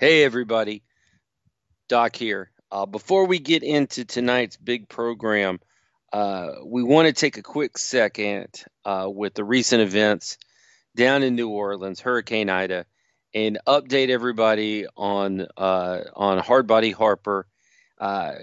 Hey, everybody. Doc here. Before we get into tonight's big program, we want to take a quick second with the recent events down in New Orleans, Hurricane Ida, and update everybody on Hardbody Harper.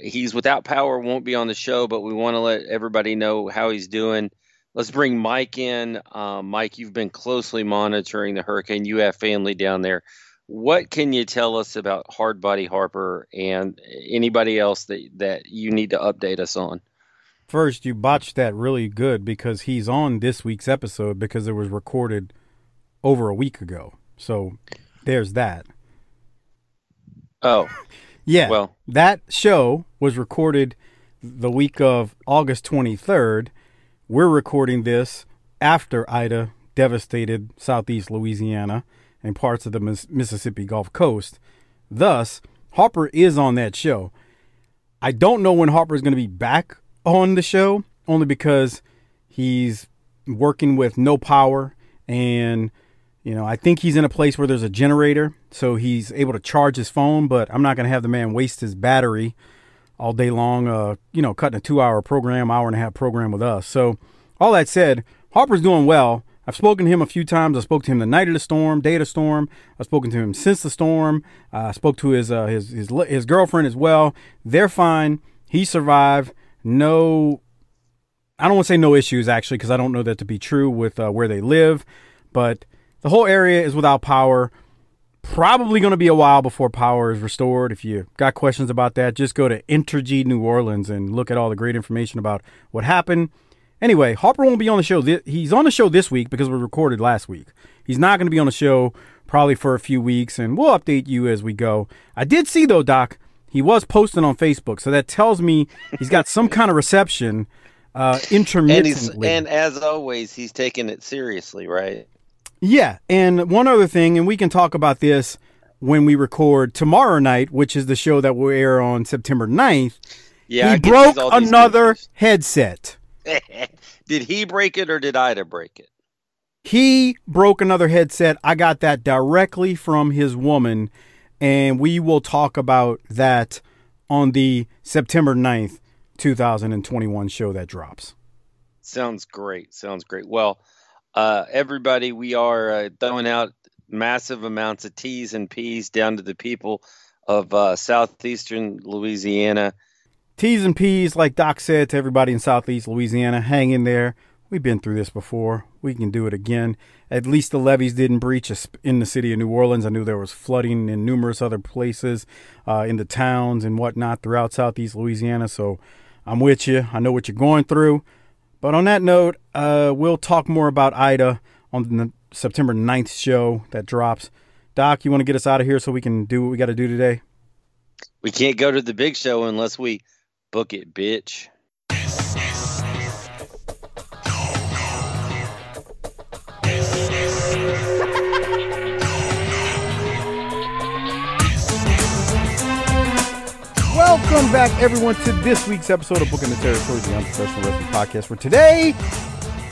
He's without power, won't be on the show, but we want to let everybody know how he's doing. Let's bring Mike in. Mike, you've been closely monitoring the hurricane. You have family down there. What can you tell us about Hardbody Harper and anybody else that you need to update us on? First, you botched that really good because he's on this week's episode because it was recorded over a week ago. So there's that. Oh, yeah. Well, that show was recorded the week of August 23rd. We're recording this after Ida devastated Southeast Louisiana and parts of the Mississippi Gulf Coast. Thus, Harper is on that show. I don't know when Harper is going to be back on the show, only because he's working with no power, and I think he's in a place where there's a generator, so he's able to charge his phone. But I'm not going to have the man waste his battery all day long, cutting a 2-hour program, hour and a half program with us. So all that said, Harper's doing well. I've spoken to him a few times. I spoke to him the night of the storm, day of the storm. I've spoken to him since the storm. I spoke to his girlfriend as well. They're fine. He survived. No, I don't want to say no issues, actually, because I don't know that to be true with where they live. But the whole area is without power. Probably going to be a while before power is restored. If you got questions about that, just go to Entergy New Orleans and look at all the great information about what happened. Anyway, Harper won't be on the show. He's on the show this week because we recorded last week. He's not going to be on the show probably for a few weeks, and we'll update you as we go. I did see, though, Doc, he was posting on Facebook, so that tells me he's got some kind of reception intermittently. And as always, he's taking it seriously, right? Yeah, and one other thing, and we can talk about this when we record tomorrow night, which is the show that will air on September 9th. Yeah, he broke another headset. Did he break it or did Ida break it? He broke another headset. I got that directly from his woman. And we will talk about that on the September 9th, 2021 show that drops. Sounds great. Sounds great. Well, everybody, we are throwing out massive amounts of T's and P's down to the people of southeastern Louisiana. T's and P's, like Doc said, to everybody in southeast Louisiana, hang in there. We've been through this before. We can do it again. At least the levees didn't breach in the city of New Orleans. I knew there was flooding in numerous other places, in the towns and whatnot throughout southeast Louisiana. So I'm with you. I know what you're going through. But on that note, we'll talk more about Ida on the September 9th show that drops. Doc, you want to get us out of here so we can do what we got to do today? We can't go to the big show unless we book it, bitch. Welcome back, everyone, to this week's episode of Booking the Territory, the Unprofessional Wrestling Podcast. For today,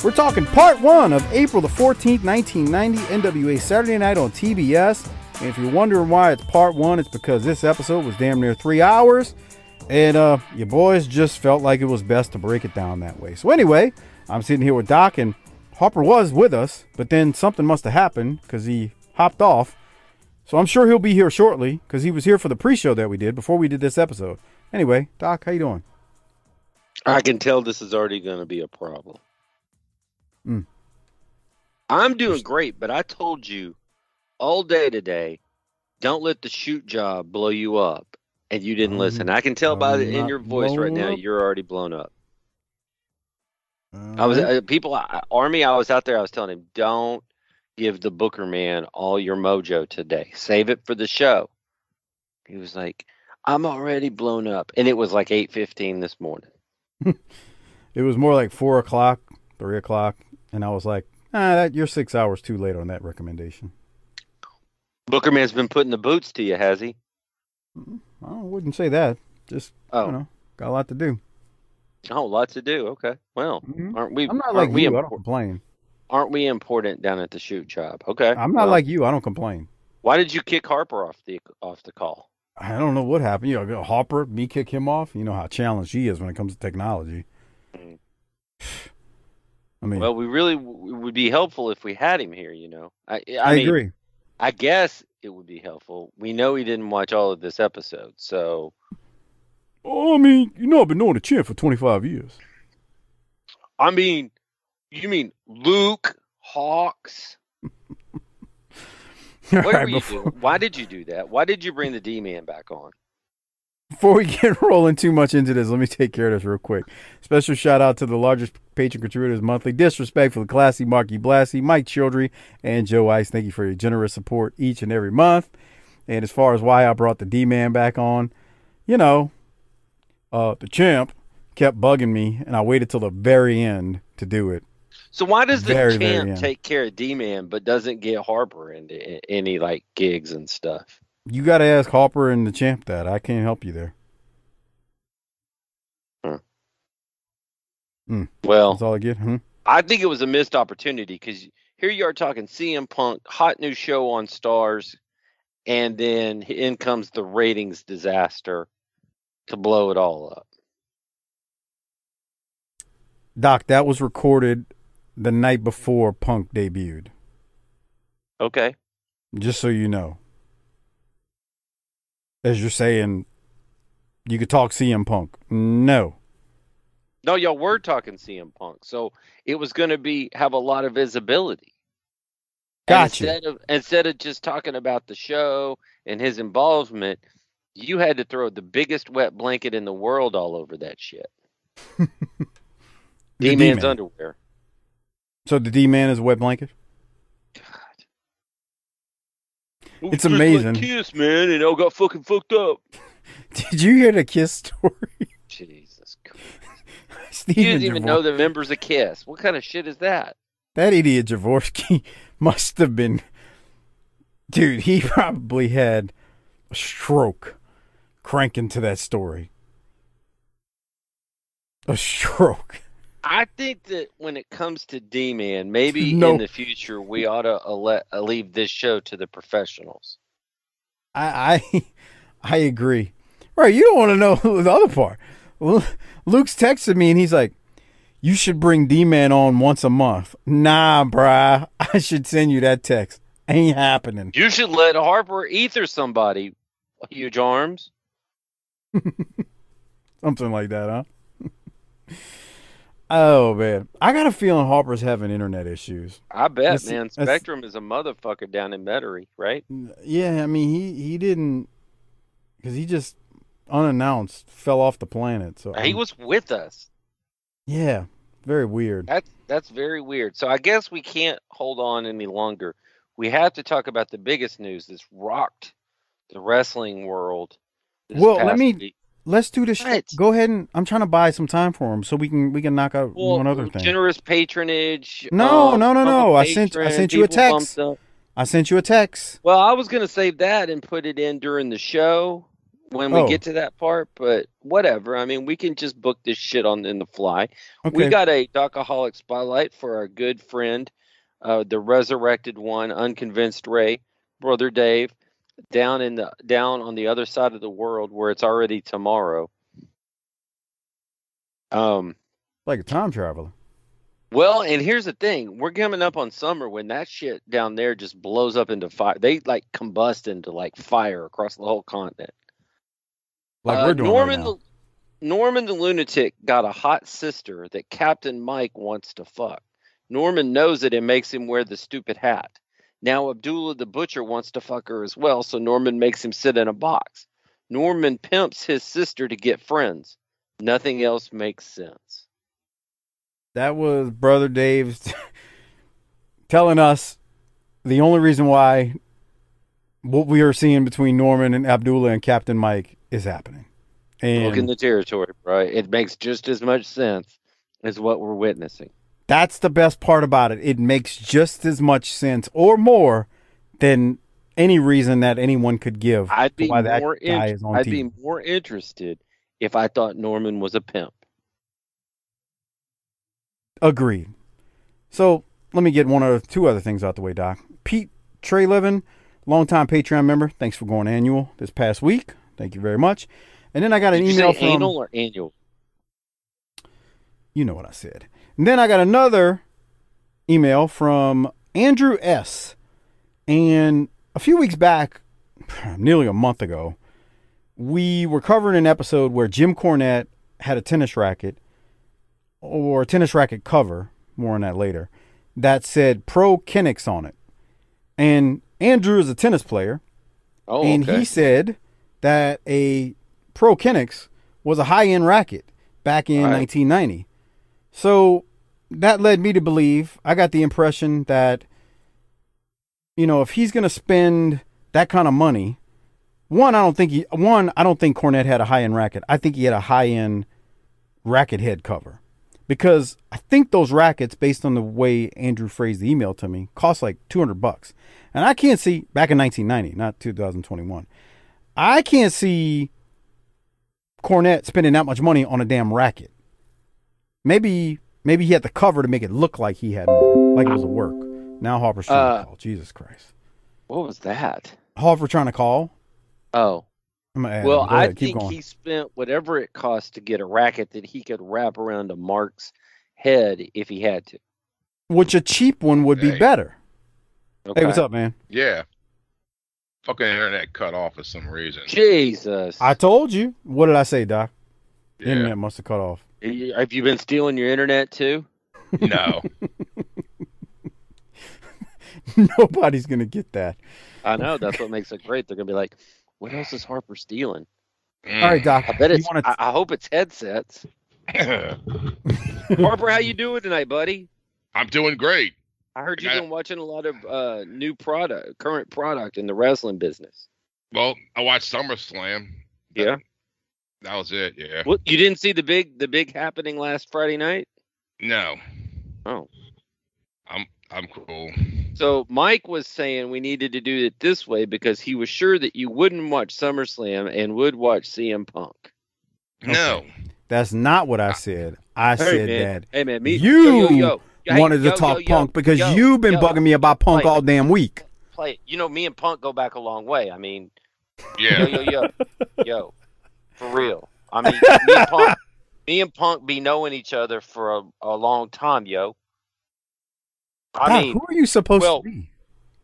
we're talking part one of April the 14th, 1990, NWA Saturday Night on TBS. And if you're wondering why it's part one, it's because this episode was damn near 3 hours. And your boys just felt like it was best to break it down that way. So anyway, I'm sitting here with Doc, and Harper was with us, but then something must have happened because he hopped off. So I'm sure he'll be here shortly because he was here for the pre-show that we did before we did this episode. Anyway, Doc, how you doing? I can tell this is already going to be a problem. Mm. I'm doing great, but I told you all day today, don't let the shoot job blow you up, and you didn't listen. I can tell by in your voice right now, you're already blown up. I was I was out there. I was telling him, don't give the Booker man all your mojo today. Save it for the show. He was like, I'm already blown up. And it was like 8:15 this morning. It was more like 4 o'clock, 3 o'clock. And I was like, you're 6 hours too late on that recommendation. Booker man's been putting the boots to you, has he? I wouldn't say that. Just, got a lot to do. Oh, lots to do. Okay. Well, aren't we? I'm not like you. I don't complain. Aren't we important down at the shoot job? Okay. I'm not like you. I don't complain. Why did you kick Harper off the call? I don't know what happened. You know, Harper, me kick him off. You know how challenged he is when it comes to technology. Mm. I mean, well, we really would be helpful if we had him here. You know, I mean, agree. I guess it would be helpful. We know he didn't watch all of this episode, so. Oh, I mean, you know, I've been knowing the champ for 25 years. I mean, you mean Luke Hawks? Why did you do that? Why did you bring the D-Man back on? Before we get rolling too much into this, let me take care of this real quick. Special shout out to the largest patron contributors monthly, Disrespectful, Classy, Marky Blassie, Mike Childry, and Joe Ice. Thank you for your generous support each and every month. And as far as why I brought the D-Man back on, you know, the champ kept bugging me, and I waited till the very end to do it. So why does the champ take care of D-Man but doesn't get Harper into any like gigs and stuff? You got to ask Harper and the champ that. I can't help you there. Huh. Mm. Well, that's all I get. Hmm? I think it was a missed opportunity because here you are talking CM Punk, hot new show on Stars, and then in comes the ratings disaster to blow it all up. Doc, that was recorded the night before Punk debuted. Okay. Just so you know. As you're saying, you could talk CM Punk. No. No, y'all were talking CM Punk. So it was going to be have a lot of visibility. Gotcha. And instead of just talking about the show and his involvement, you had to throw the biggest wet blanket in the world all over that shit. D-Man's D-Man. Underwear. So the D-Man is a wet blanket? God. It's amazing. Like Kiss, man, and all got fucking fucked up. Did you hear the Kiss story? Jesus Christ. You didn't even know the members of Kiss. What kind of shit is that? That idiot Jaworski must have been... Dude, he probably had a stroke cranking to that story. A stroke. I think that when it comes to D-Man, maybe in the future we ought to leave this show to the professionals. I agree. Right, you don't want to know the other part. Luke's texted me and he's like, you should bring D-Man on once a month. Nah, bruh, I should send you that text. Ain't happening. You should let Harper ether somebody, huge arms. Something like that, huh? Oh, man. I got a feeling Harper's having internet issues. I bet, man. Spectrum is a motherfucker down in Metairie, right? Yeah, I mean, he didn't... Because he just, unannounced, fell off the planet. So he was with us. Yeah, very weird. That's very weird. So I guess we can't hold on any longer. We have to talk about the biggest news that's rocked the wrestling world. Let's do this. Go ahead and I'm trying to buy some time for him so we can knock out one other thing. Generous patronage. No. I sent you a text. I sent you a text. Well, I was gonna save that and put it in during the show when we get to that part, but whatever. I mean, we can just book this shit in the fly. Okay. We got a Docaholic spotlight for our good friend, the resurrected one, unconvinced Ray, brother Dave. Down on the other side of the world where it's already tomorrow. Like a time traveler. Well, and here's the thing. We're coming up on summer when that shit down there just blows up into fire. They like combust into like fire across the whole continent. Like we're doing Norman, right now. Norman the lunatic got a hot sister that Captain Mike wants to fuck. Norman knows it and makes him wear the stupid hat. Now Abdullah the Butcher wants to fuck her as well, so Norman makes him sit in a box. Norman pimps his sister to get friends. Nothing else makes sense. That was Brother Dave's telling us the only reason why what we are seeing between Norman and Abdullah and Captain Mike is happening. And look in the territory, right? It makes just as much sense as what we're witnessing. That's the best part about it. It makes just as much sense or more than any reason that anyone could give. I'd be more interested if I thought Norman was a pimp. Agreed. So let me get two other things out the way, Doc. Pete Trelevin Longtime Patreon member, thanks for going annual this past week. Thank you very much. And then I got an email from... anal or annual? You know what I said. And then I got another email from Andrew S. And a few weeks back, nearly a month ago, we were covering an episode where Jim Cornette had a tennis racket or a tennis racket cover, more on that later, that said Pro Kennex on it. And Andrew is a tennis player. Oh, and okay. He said that a Pro Kennex was a high-end racket back in 1990. So that led me to believe, I got the impression that, you know, if he's going to spend that kind of money, I don't think Cornette had a high-end racket. I think he had a high-end racket head cover, because I think those rackets, based on the way Andrew phrased the email to me, cost like $200. And I can't see, back in 1990, not 2021, I can't see Cornette spending that much money on a damn racket. Maybe he had the cover to make it look like he had more, like it was a work. Now Harper's trying to call. Jesus Christ. What was that? Harper trying to call? Oh. Well, I think he spent whatever it cost to get a racket that he could wrap around a Mark's head if he had to. Which a cheap one would be better. Okay. Hey, what's up, man? Yeah. Fucking internet cut off for some reason. Jesus. I told you. What did I say, Doc? Yeah. The internet must have cut off. Have you been stealing your internet too? No. Nobody's going to get that. I know. That's what makes it great. They're going to be like, what else is Harper stealing? All right, Doc. I bet it's, I hope it's headsets. Harper, how you doing tonight, buddy? I'm doing great. I heard you've been watching a lot of current product in the wrestling business. Well, I watched SummerSlam. Yeah. That was it, yeah. Well, you didn't see the big happening last Friday night? No. Oh. I'm cool. So Mike was saying we needed to do it this way because he was sure that you wouldn't watch SummerSlam and would watch CM Punk. No. Okay. That's not what I said. I said you wanted to talk Punk because you've been bugging me about Punk all damn week. Play it. You know, me and Punk go back a long way. I mean, yeah. Yo. For real. I mean, me and Punk be knowing each other for a long time, yo. I mean, who are you supposed to be?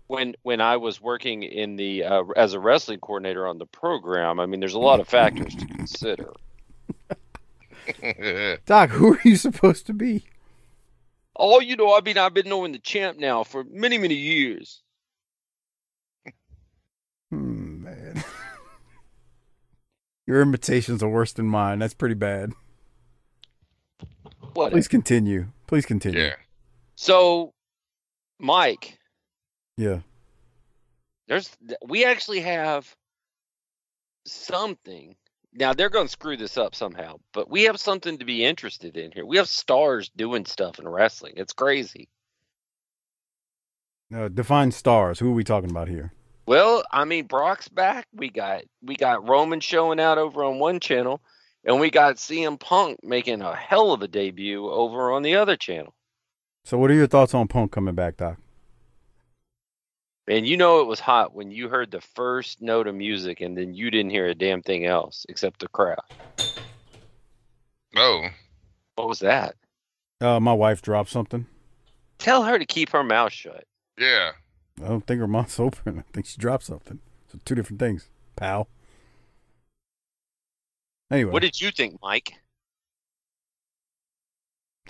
When I was working in the as a wrestling coordinator on the program, I mean, there's a lot of factors to consider. Doc, who are you supposed to be? Oh, you know, I mean, I've been knowing the champ now for many, many years. Man. Your imitations are worse than mine. That's pretty bad. What? Please continue. Yeah. So, Mike. Yeah. We actually have something. Now, they're going to screw this up somehow, but we have something to be interested in here. We have stars doing stuff in wrestling. It's crazy. Define stars. Who are we talking about here? Well, I mean, Brock's back. We got Roman showing out over on one channel, and we got CM Punk making a hell of a debut over on the other channel. So what are your thoughts on Punk coming back, Doc? Man, you know it was hot when you heard the first note of music and then you didn't hear a damn thing else except the crowd. Oh. What was that? My wife dropped something. Tell her to keep her mouth shut. Yeah. I don't think her mouth's open. I think she dropped something. So two different things, pal. Anyway. What did you think, Mike?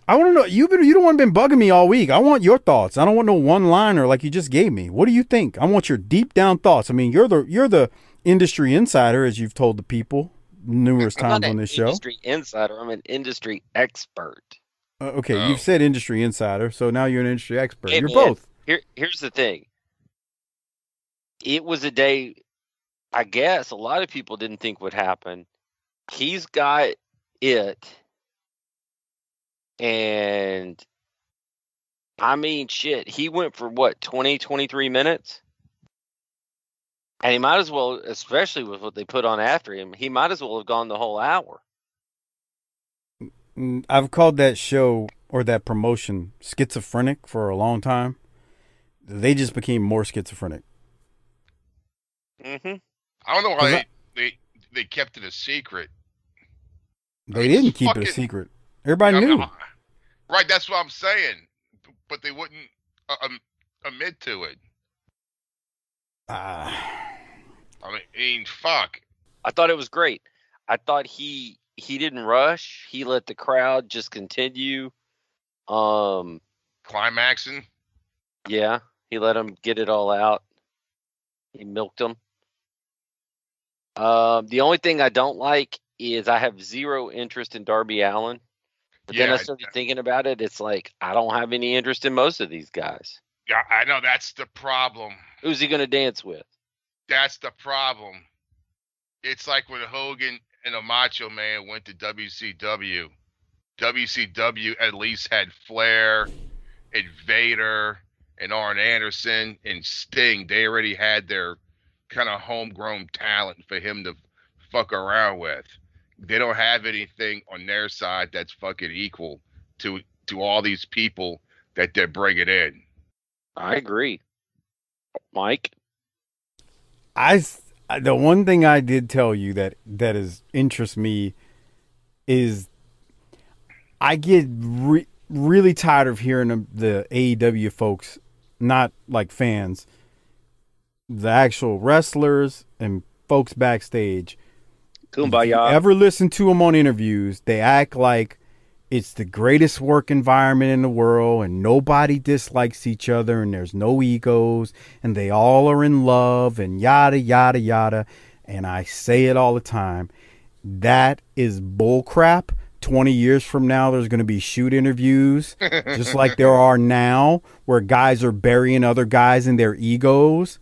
I want to know. You don't want to been bugging me all week. I want your thoughts. I don't want no one-liner like you just gave me. What do you think? I want your deep down thoughts. I mean, you're the industry insider, as you've told the people numerous times on this show. I'm not an industry insider. I'm an industry expert. You've said industry insider, so now you're an industry expert. Hey, you're both. Here's the thing. It was a day, I guess, a lot of people didn't think would happen. He's got it. And, I mean, shit, he went for, what, 23 minutes? And he might as well, especially with what they put on after him, he might as well have gone the whole hour. I've called that show or that promotion schizophrenic for a long time. They just became more schizophrenic. Mm-hmm. I don't know why they kept it a secret. They didn't keep it a secret. Everybody knew. Right, that's what I'm saying. But they wouldn't admit to it. I mean, fuck. I thought it was great. I thought he didn't rush. He let the crowd just continue. Climaxing. Yeah, he let them get it all out. He milked them. The only thing I don't like is I have zero interest in Darby Allin. But then I started thinking about it. It's like, I don't have any interest in most of these guys. Yeah, I know. That's the problem. Who's he going to dance with? That's the problem. It's like when Hogan and a Macho Man went to WCW. WCW at least had Flair, Vader, and Arn Anderson, and Sting. They already had their kind of homegrown talent for him to fuck around with. They don't have anything on their side that's fucking equal to all these people that they're bringing in. I agree. Mike? The one thing I did tell you that is interests me is I get really tired of hearing the AEW folks, not like fans, the actual wrestlers and folks backstage. Kumbaya. If you ever listen to them on interviews, they act like it's the greatest work environment in the world and nobody dislikes each other and there's no egos and they all are in love and yada, yada, yada. And I say it all the time. That is bullcrap. 20 years from now, there's going to be shoot interviews just like there are now where guys are burying other guys in their egos.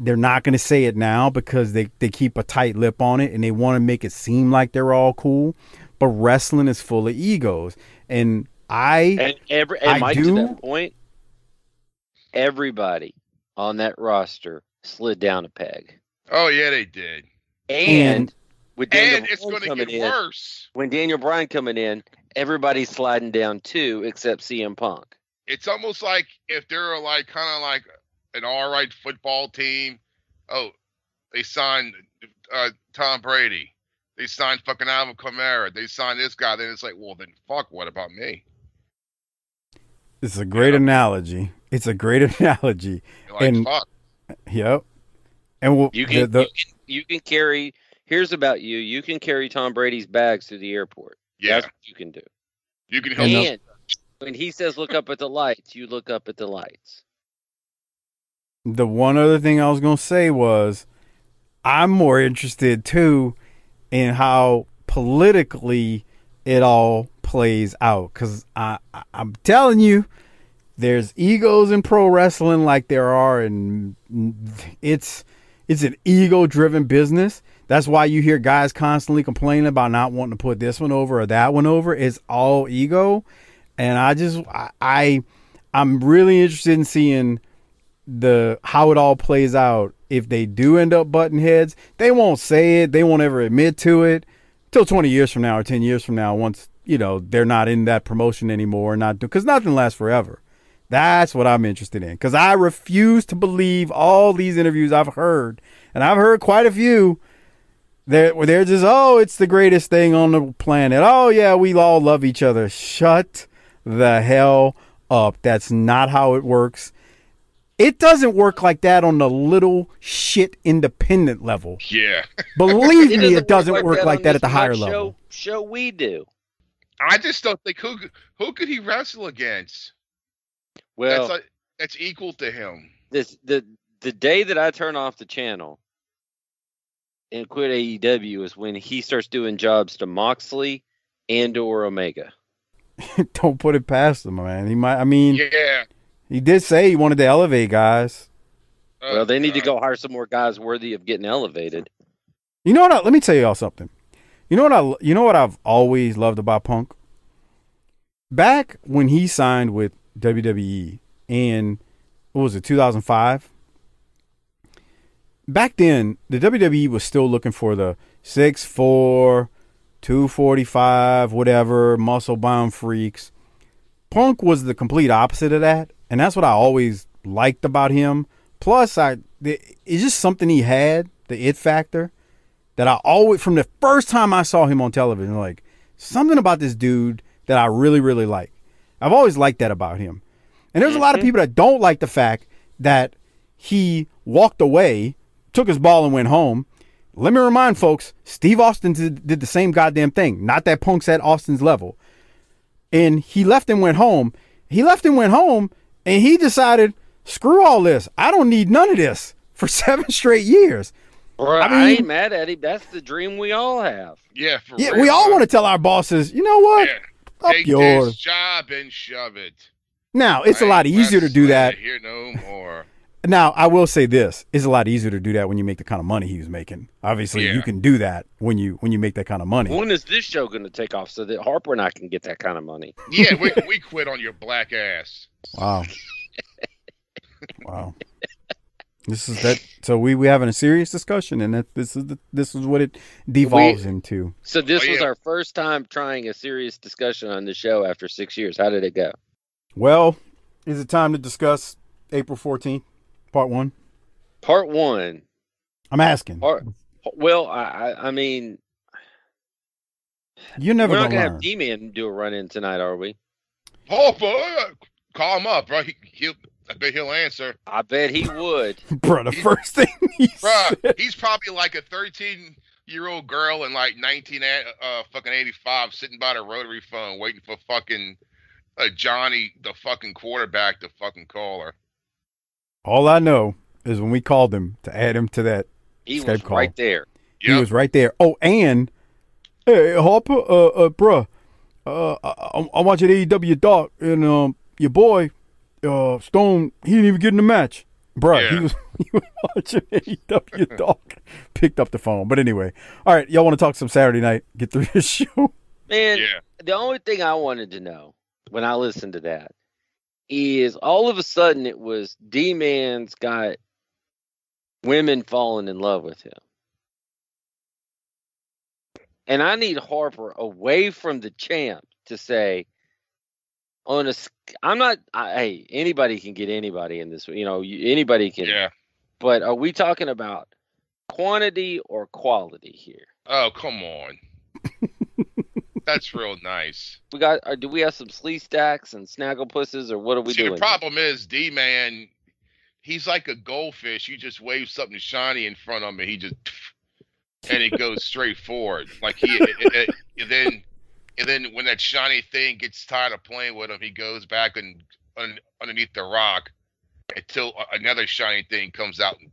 They're not going to say it now because they keep a tight lip on it and they want to make it seem like they're all cool. But wrestling is full of egos, and to that point, everybody on that roster slid down a peg. Oh yeah, they did. And with Daniel and it's going to get worse when Daniel Bryan coming in. Everybody's sliding down too, except CM Punk. It's almost like if they're like kind of like an all right football team. Oh, they signed Tom Brady. They signed fucking Alvin Kamara. They signed this guy. Then it's like, well, then fuck, what about me? It's a great analogy. It's a great analogy. Like, and fuck. Yep. And we'll, you can carry, here's about you. You can carry Tom Brady's bags through the airport. Yeah. That's what you can do. You can help him. When he says look up at the lights, you look up at the lights. The one other thing I was going to say was I'm more interested, too, and how politically it all plays out. Because I'm telling you, there's egos in pro wrestling like there are, and it's an ego-driven business. That's why you hear guys constantly complaining about not wanting to put this one over or that one over. It's all ego. And I'm really interested in seeing how it all plays out. If they do end up butting heads, they won't say it. They won't ever admit to it till 20 years from now or 10 years from now. Once, they're not in that promotion anymore. Because nothing lasts forever. That's what I'm interested in. Because I refuse to believe all these interviews I've heard. And I've heard quite a few where they're just, oh, it's the greatest thing on the planet. Oh, yeah, we all love each other. Shut the hell up. That's not how it works. It doesn't work like that on the little shit independent level. Yeah. Believe me, it doesn't work like that at the higher level. Show we do. I just don't think who could he wrestle against? Well, that's equal to him. The day that I turn off the channel and quit AEW is when he starts doing jobs to Moxley and or Omega. Don't put it past him, man. He might, yeah. He did say he wanted to elevate guys. Well, they need to go hire some more guys worthy of getting elevated. You know what? Let me tell y'all something. You know what I've always loved about Punk? Back when he signed with WWE in, 2005? Back then, the WWE was still looking for the 6'4", 245, whatever, muscle-bound freaks. Punk was the complete opposite of that. And that's what I always liked about him. Plus, I it's just something he had, the it factor, that I always, from the first time I saw him on television, like, something about this dude that I really, really like. I've always liked that about him. And there's a lot of people that don't like the fact that he walked away, took his ball and went home. Let me remind folks, Steve Austin did the same goddamn thing. Not that Punk's at Austin's level. And he left and went home. He left and went home, and he decided, screw all this. I don't need none of this for 7 straight years. Bro, I mean, I ain't mad at him. That's the dream we all have. Yeah, for real. We all want to tell our bosses, you know what? Yeah. Take this job and shove it. Now, it's a lot easier to do that. Here no more. Now, I will say this. It's a lot easier to do that when you make the kind of money he was making. Obviously, you can do that when you make that kind of money. When is this show going to take off so that Harper and I can get that kind of money? Yeah, we quit on your black ass. Wow. Wow. This is that. So we having a serious discussion, and that this is what it devolves into. So this was our first time trying a serious discussion on the show after 6 years. How did it go? Well, is it time to discuss April 14th, part one? Part one. I'm asking. I mean, you're never going to have D-Man do a run-in tonight, are we? Harper, call him up, bro. I bet he'll answer. I bet he would. Bro, the first thing he said. He's probably like a 13-year-old girl in like 1985 sitting by the rotary phone waiting for fucking Johnny, the fucking quarterback, to fucking call her. All I know is when we called him to add him to that Skype call. Right there. He was right there. Oh, and, hey, Harper, bruh, I want you to AEW dog, and your boy, Stone, he didn't even get in the match. Bruh, he was watching AEW dog. Picked up the phone. But anyway, all right, y'all want to talk some Saturday night, get through this show? Man, the only thing I wanted to know when I listened to that is all of a sudden it was D-Man's got women falling in love with him. And I need Harper away from the champ to say, hey, anybody can get anybody in this, anybody can. Yeah. But are we talking about quantity or quality here? Oh, come on. That's real nice. We got. Do we have some slee stacks and snaggle pusses, or what are we doing? The problem is D-Man. He's like a goldfish. You just wave something shiny in front of him, and he just and it goes straight forward. Like he, and then when that shiny thing gets tired of playing with him, he goes back and underneath the rock until another shiny thing comes out, and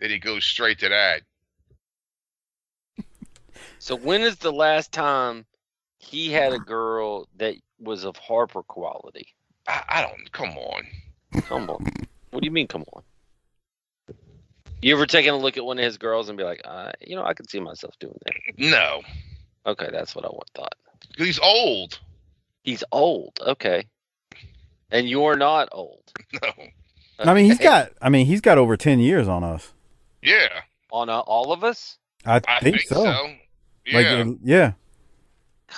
then he goes straight to that. So when is the last time he had a girl that was of Harper quality? I don't. Come on. What do you mean? Come on. You ever taken a look at one of his girls and be like, I could see myself doing that? No. Okay, that's what I thought. He's old. Okay. And you're not old. No. Okay. He's got over 10 years on us. Yeah. On all of us. I think so. Yeah.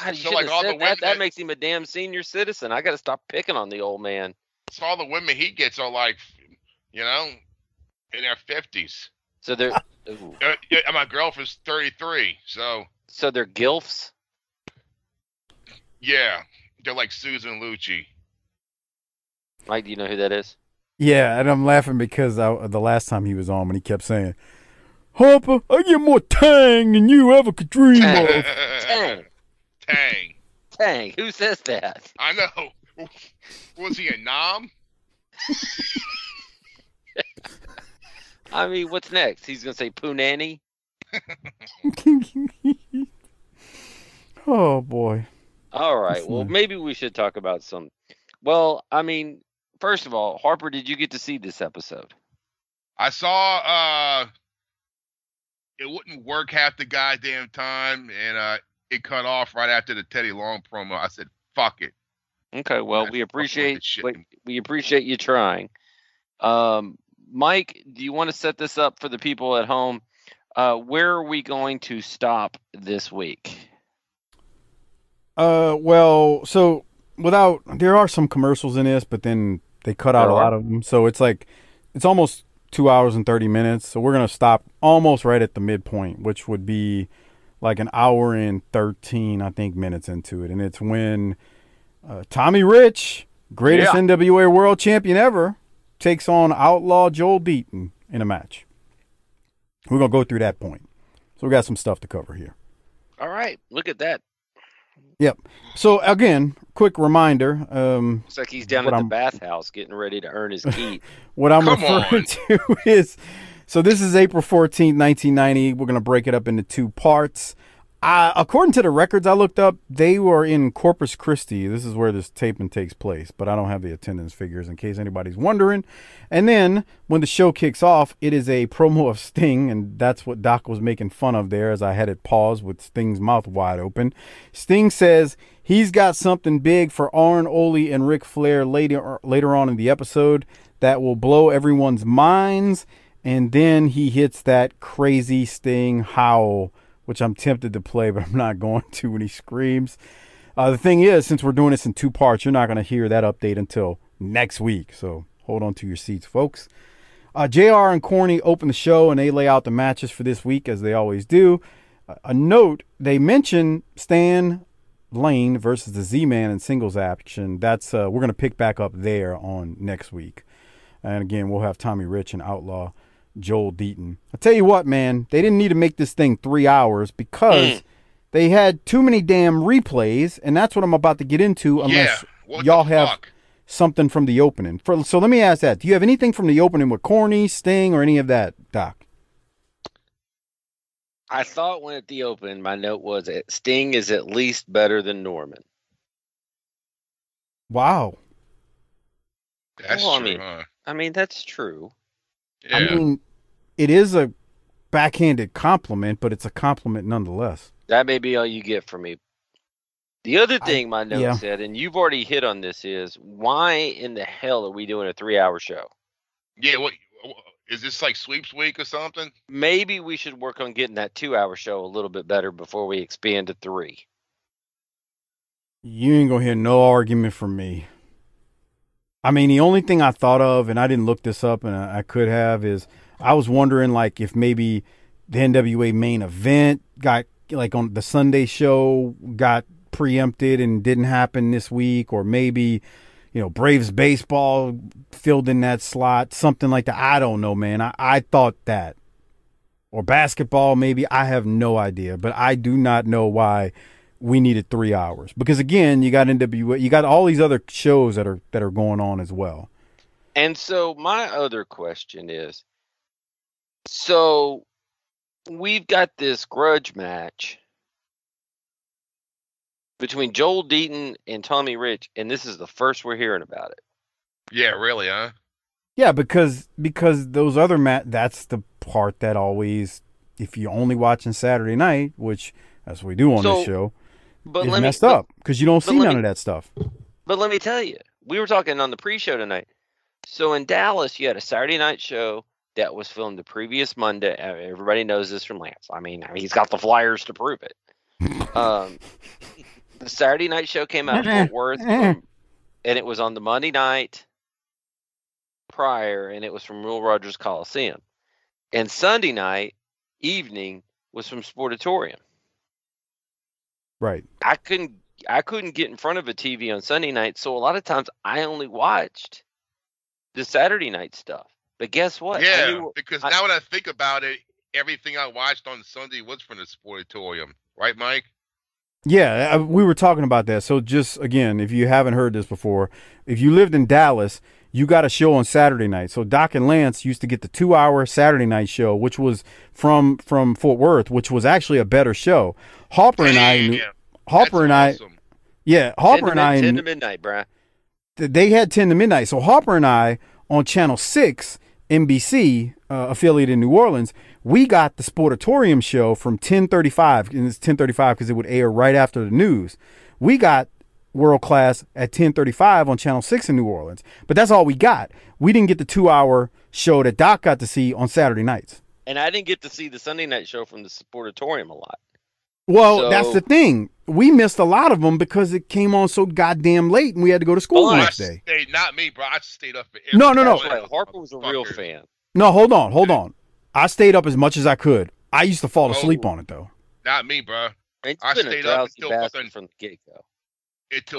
God, you should have said that. That makes him a damn senior citizen. I got to stop picking on the old man. So all the women he gets are like, in their 50s. So they're... my girlfriend's 33, so... So they're gilfs? Yeah. They're like Susan Lucci. Mike, do you know who that is? Yeah, and I'm laughing because the last time he was on when he kept saying... Harper, I get more tang than you ever could dream of. Tang. Who says that? I know. Was he a nom? I mean, what's next? He's going to say Poonanny? Oh, boy. All right. That's nice. Maybe we should talk about some. Well, I mean, first of all, Harper, did you get to see this episode? I saw... It wouldn't work half the goddamn time, and it cut off right after the Teddy Long promo. I said, "Fuck it." Okay, well, we appreciate you trying. Mike, do you want to set this up for the people at home? Where are we going to stop this week? There are some commercials in this, but then they cut out a lot of them, so it's like it's almost 2 hours and 30 minutes. So we're going to stop almost right at the midpoint, which would be like an hour and 13, I think, minutes into it. And it's when Tommy Rich, greatest NWA world champion ever, takes on Outlaw Joel Deaton in a match. We're going to go through that point. So we got some stuff to cover here. All right. Look at that. Yep. So, again, quick reminder. Looks like he's down at the bathhouse getting ready to earn his keep. What I'm referring to is, so this is April 14th, 1990. We're going to break it up into two parts. According to the records I looked up, they were in Corpus Christi. This is where this taping takes place, but I don't have the attendance figures in case anybody's wondering. And then when the show kicks off, it is a promo of Sting, and that's what Doc was making fun of there as I had it paused with Sting's mouth wide open. Sting says he's got something big for Arn, Ole, and Ric Flair later on in the episode that will blow everyone's minds. And then he hits that crazy Sting howl, which I'm tempted to play, but I'm not going to, when he screams. The thing is, since we're doing this in two parts, you're not going to hear that update until next week. So hold on to your seats, folks. J.R. and Corny open the show, and they lay out the matches for this week, as they always do. A note, they mention Stan Lane versus the Z-Man in singles action. That's we're going to pick back up there on next week. And again, we'll have Tommy Rich and Outlaw Joel Deaton. I'll tell you what, man, they didn't need to make this thing 3 hours because they had too many damn replays, and that's what I'm about to get into unless y'all have something from the opening. So let me ask that. Do you have anything from the opening with Corny, Sting, or any of that, Doc? I thought when at the open, my note was that Sting is at least better than Norman. Wow. That's true, I mean, that's true. Yeah. I mean, it is a backhanded compliment, but it's a compliment nonetheless. That may be all you get from me. The other thing my note said, and you've already hit on this, is why in the hell are we doing a 3 hour show? Yeah, is this like sweeps week or something? Maybe we should work on getting that 2 hour show a little bit better before we expand to 3. You ain't gonna hear no argument from me. I mean, the only thing I thought of, and I didn't look this up, and I could have, is I was wondering, like, if maybe the NWA main event got, like, on the Sunday show got preempted and didn't happen this week, or maybe, you know, Braves baseball filled in that slot, something like that. I don't know, man. I thought that. Or basketball, maybe. I have no idea, but I do not know why we needed 3 hours, because again, you got NWA, you got all these other shows that are going on as well. And so my other question is, so we've got this grudge match between Joel Deaton and Tommy Rich, and this is the first we're hearing about it. Yeah, really, huh? Yeah, because those other that's the part that always, if you're only watching Saturday night, which that's what we do on this show. But it's messed up because you don't see none of that stuff. But let me tell you, we were talking on the pre-show tonight. So in Dallas, you had a Saturday night show that was filmed the previous Monday. Everybody knows this from Lance. I mean he's got the flyers to prove it. The Saturday night show came out in Fort Worth, and it was on the Monday night prior, and it was from Will Rogers Coliseum. And Sunday night evening was from Sportatorium. Right. I couldn't get in front of a TV on Sunday night, so a lot of times I only watched the Saturday night stuff. But guess what? Yeah, because now when I think about it, everything I watched on Sunday was from the Sportatorium. Right, Mike? Yeah, we were talking about that. So just, again, if you haven't heard this before, if you lived in Dallas, you got a show on Saturday night. So Doc and Lance used to get the 2 hour Saturday night show, which was from Fort Worth, which was actually a better show. Harper and I 10 to midnight, bruh. They had 10 to midnight. So Harper and I on Channel 6, NBC, affiliate in New Orleans, we got the Sportatorium show from 10:35, and it's 10:35 because it would air right after the news. We got World Class at 10:35 on Channel 6 in New Orleans. But that's all we got. We didn't get the 2 hour show that Doc got to see on Saturday nights. And I didn't get to see the Sunday night show from the Sportatorium a lot. Well, so, that's the thing. We missed a lot of them because it came on so goddamn late and we had to go to school the next day. Not me, bro. I just stayed up for every day. No. Harper was a real fan. No, hold on. I stayed up as much as I could. I used to fall asleep on it, though. Not me, bro. I stayed up until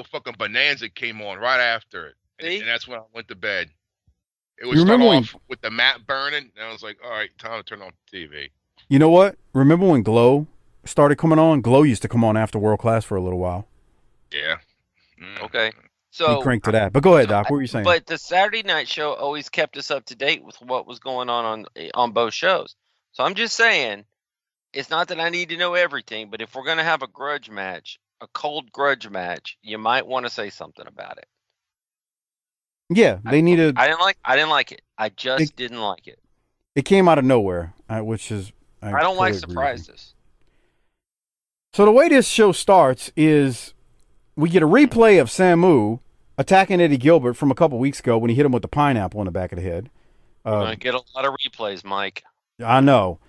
fucking Bonanza came on right after it. And that's when I went to bed. It was start off with the mat burning, and I was like, all right, time to turn on the TV. You know what? Remember when Glow started coming on? Glow used to come on after World Class for a little while. Yeah. Mm. Okay. So we cranked to that. But go ahead, Doc. What were you saying? But the Saturday night show always kept us up to date with what was going on both shows. So I'm just saying, it's not that I need to know everything, but if we're going to have a grudge match, a cold grudge match, you might want to say something about it. Yeah, they needed. I didn't like it. I just didn't like it. It came out of nowhere, which is. I don't like surprises. So the way this show starts is we get a replay of Samu attacking Eddie Gilbert from a couple weeks ago when he hit him with the pineapple on the back of the head. I get a lot of replays, Mike. I know.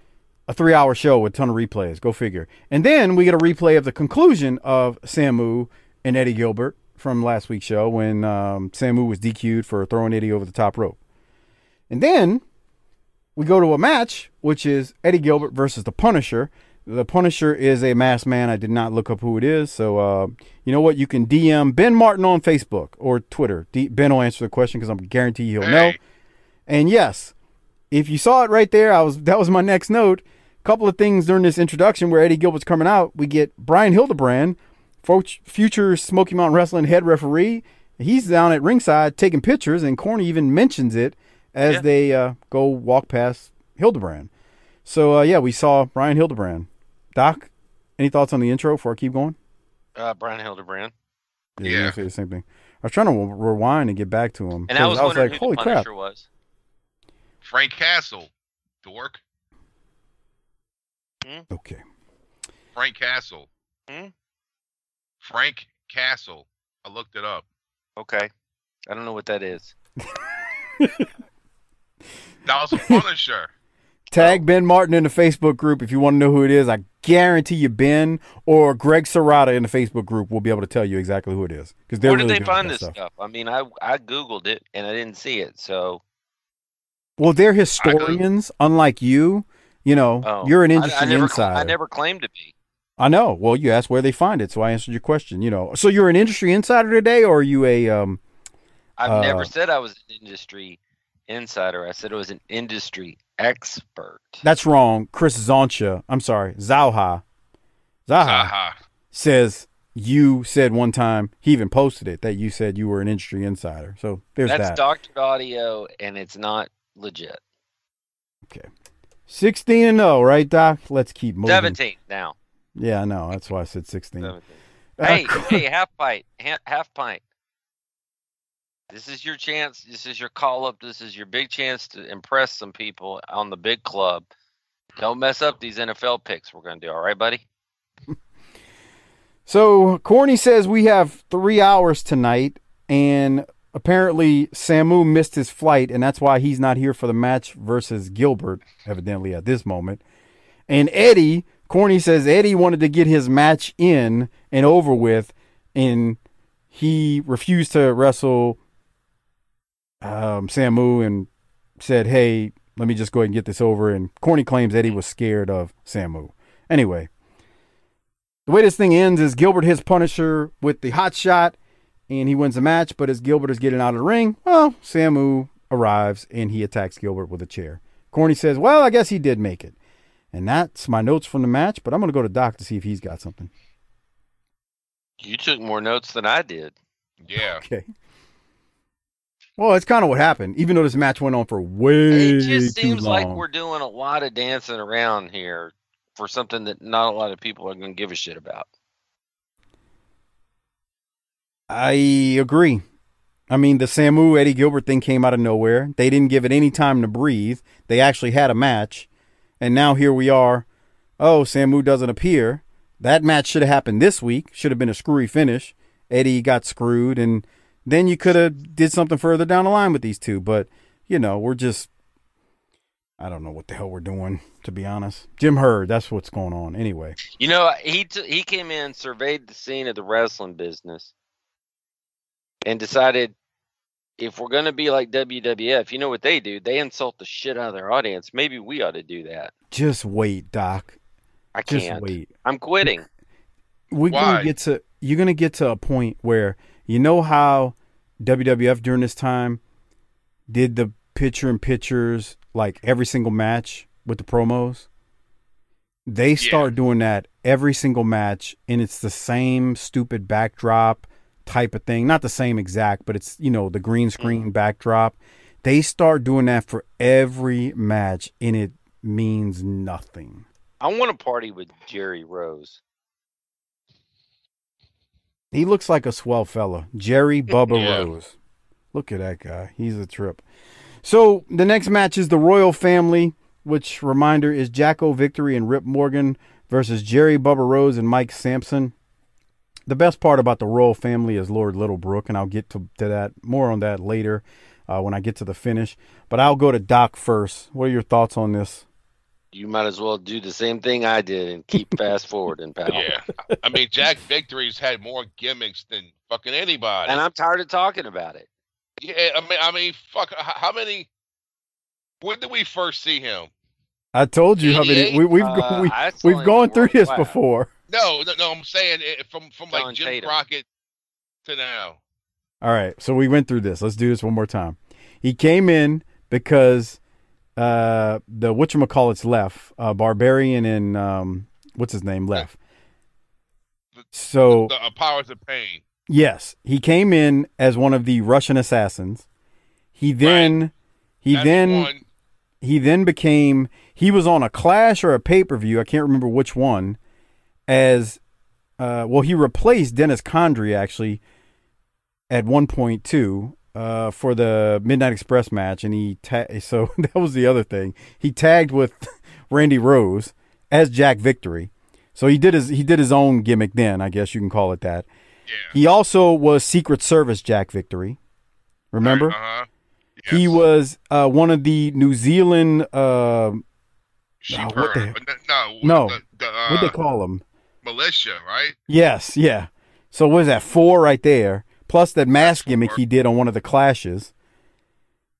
A 3-hour show with a ton of replays. Go figure. And then we get a replay of the conclusion of Samu and Eddie Gilbert from last week's show when Samu was DQ'd for throwing Eddie over the top rope. And then we go to a match, which is Eddie Gilbert versus The Punisher. The Punisher is a masked man. I did not look up who it is. So, you know what? You can DM Ben Martin on Facebook or Twitter. Ben will answer the question because I guarantee he'll know. And yes, if you saw it right there, that was my next note. A couple of things during this introduction where Eddie Gilbert's coming out. We get Brian Hildebrand, future Smoky Mountain Wrestling head referee. He's down at ringside taking pictures, and Corny even mentions it as they go walk past Hildebrand. So, we saw Brian Hildebrand. Doc, any thoughts on the intro before I keep going? Brian Hildebrand. Yeah. I was say the same thing. I was trying to rewind and get back to him. And I was wondering like, who holy the Punisher crap. Was. Frank Castle. Dork. Hmm? Okay. Frank Castle. Hmm? Frank Castle. I looked it up. Okay. I don't know what that is. That was a Punisher. Tag Ben Martin in the Facebook group if you want to know who it is. I guarantee you Ben or Greg Serrata in the Facebook group will be able to tell you exactly who it is. Where did they find this stuff? I mean, I Googled it and I didn't see it. So, well, they're historians, unlike you. You know, you're an industry insider. I never claimed to be. I know. Well, you asked where they find it, so I answered your question. You know, so you're an industry insider today, or are you a? I've never said I was an industry insider. I said it was an industry expert. That's wrong. Chris Zoncha, I'm sorry, Zaha says you said one time, he even posted it, that you said you were an industry insider. So there's that's doctored audio and it's not legit. Okay. 16-0, right, Doc? Let's keep moving. 17 now. Yeah, I know. That's why I said 16. Hey, half pint. This is your chance. This is your call-up. This is your big chance to impress some people on the big club. Don't mess up these NFL picks we're going to do. All right, buddy? So, Corny says we have 3 hours tonight, and apparently Samu missed his flight, and that's why he's not here for the match versus Gilbert, evidently at this moment. And Corny says Eddie wanted to get his match in and over with, and he refused to wrestle Samu and said, hey, let me just go ahead and get this over. And Corny claims Eddie was scared of Samu. Anyway, the way this thing ends is Gilbert hits Punisher with the hot shot and he wins the match. But as Gilbert is getting out of the ring, well, Samu arrives and he attacks Gilbert with a chair. Corny says, well, I guess he did make it. And that's my notes from the match, but I'm going to go to Doc to see if he's got something. You took more notes than I did. Yeah. Okay. Well, it's kind of what happened, even though this match went on for way too long. It just seems like we're doing a lot of dancing around here for something that not a lot of people are going to give a shit about. I agree. I mean, the Samu Eddie Gilbert thing came out of nowhere. They didn't give it any time to breathe. They actually had a match, and now here we are. Oh, Samu doesn't appear. That match should have happened this week. Should have been a screwy finish. Eddie got screwed, and then you could have did something further down the line with these two. But, you know, we're just, I don't know what the hell we're doing, to be honest. Jim Herd, that's what's going on anyway. You know, he came in, surveyed the scene of the wrestling business, and decided if we're going to be like WWF, you know what they do? They insult the shit out of their audience. Maybe we ought to do that. Just wait, Doc. I can't. Just wait. I'm quitting. We're gonna get to, you're going to get to a point where, you know how WWF during this time did the picture-in-pictures like every single match with the promos? They start doing that every single match, and it's the same stupid backdrop type of thing. Not the same exact, but it's, you know, the green screen backdrop. They start doing that for every match, and it means nothing. I want to party with Jerry Rose. He looks like a swell fella. Jerry Bubba Rose. Look at that guy. He's a trip. So the next match is the Royal Family, which, reminder, is Jacko Victory and Rip Morgan versus Jerry Bubba Rose and Mike Sampson. The best part about the Royal Family is Lord Littlebrook, and I'll get to that, more on that later when I get to the finish. But I'll go to Doc first. What are your thoughts on this? You might as well do the same thing I did and keep fast forwarding, pal. Yeah. I mean, Jack Victory's had more gimmicks than fucking anybody. And I'm tired of talking about it. Yeah, I mean, fuck, how many... When did we first see him? I told you how many... We've gone through this before. No, I'm saying it, from like Jim Crockett to now. All right, so we went through this. Let's do this one more time. He came in because the whatchamacallit's left, Barbarian and what's his name left. So the Powers of Pain. Yes, he came in as one of the Russian assassins. He was on a Clash or a pay-per-view. I can't remember which one. As he replaced Dennis Condrey actually at 1.2 for the Midnight Express match, and so that was the other thing. He tagged with Randy Rose as Jack Victory. So he did his own gimmick then, I guess you can call it that. Yeah. He also was Secret Service Jack Victory. Remember? Uh-huh. Yes. He was one of the New Zealand. What they call him? Militia, right? Yes, yeah. So what is that, 4 right there? Plus that mask gimmick he did on one of the clashes.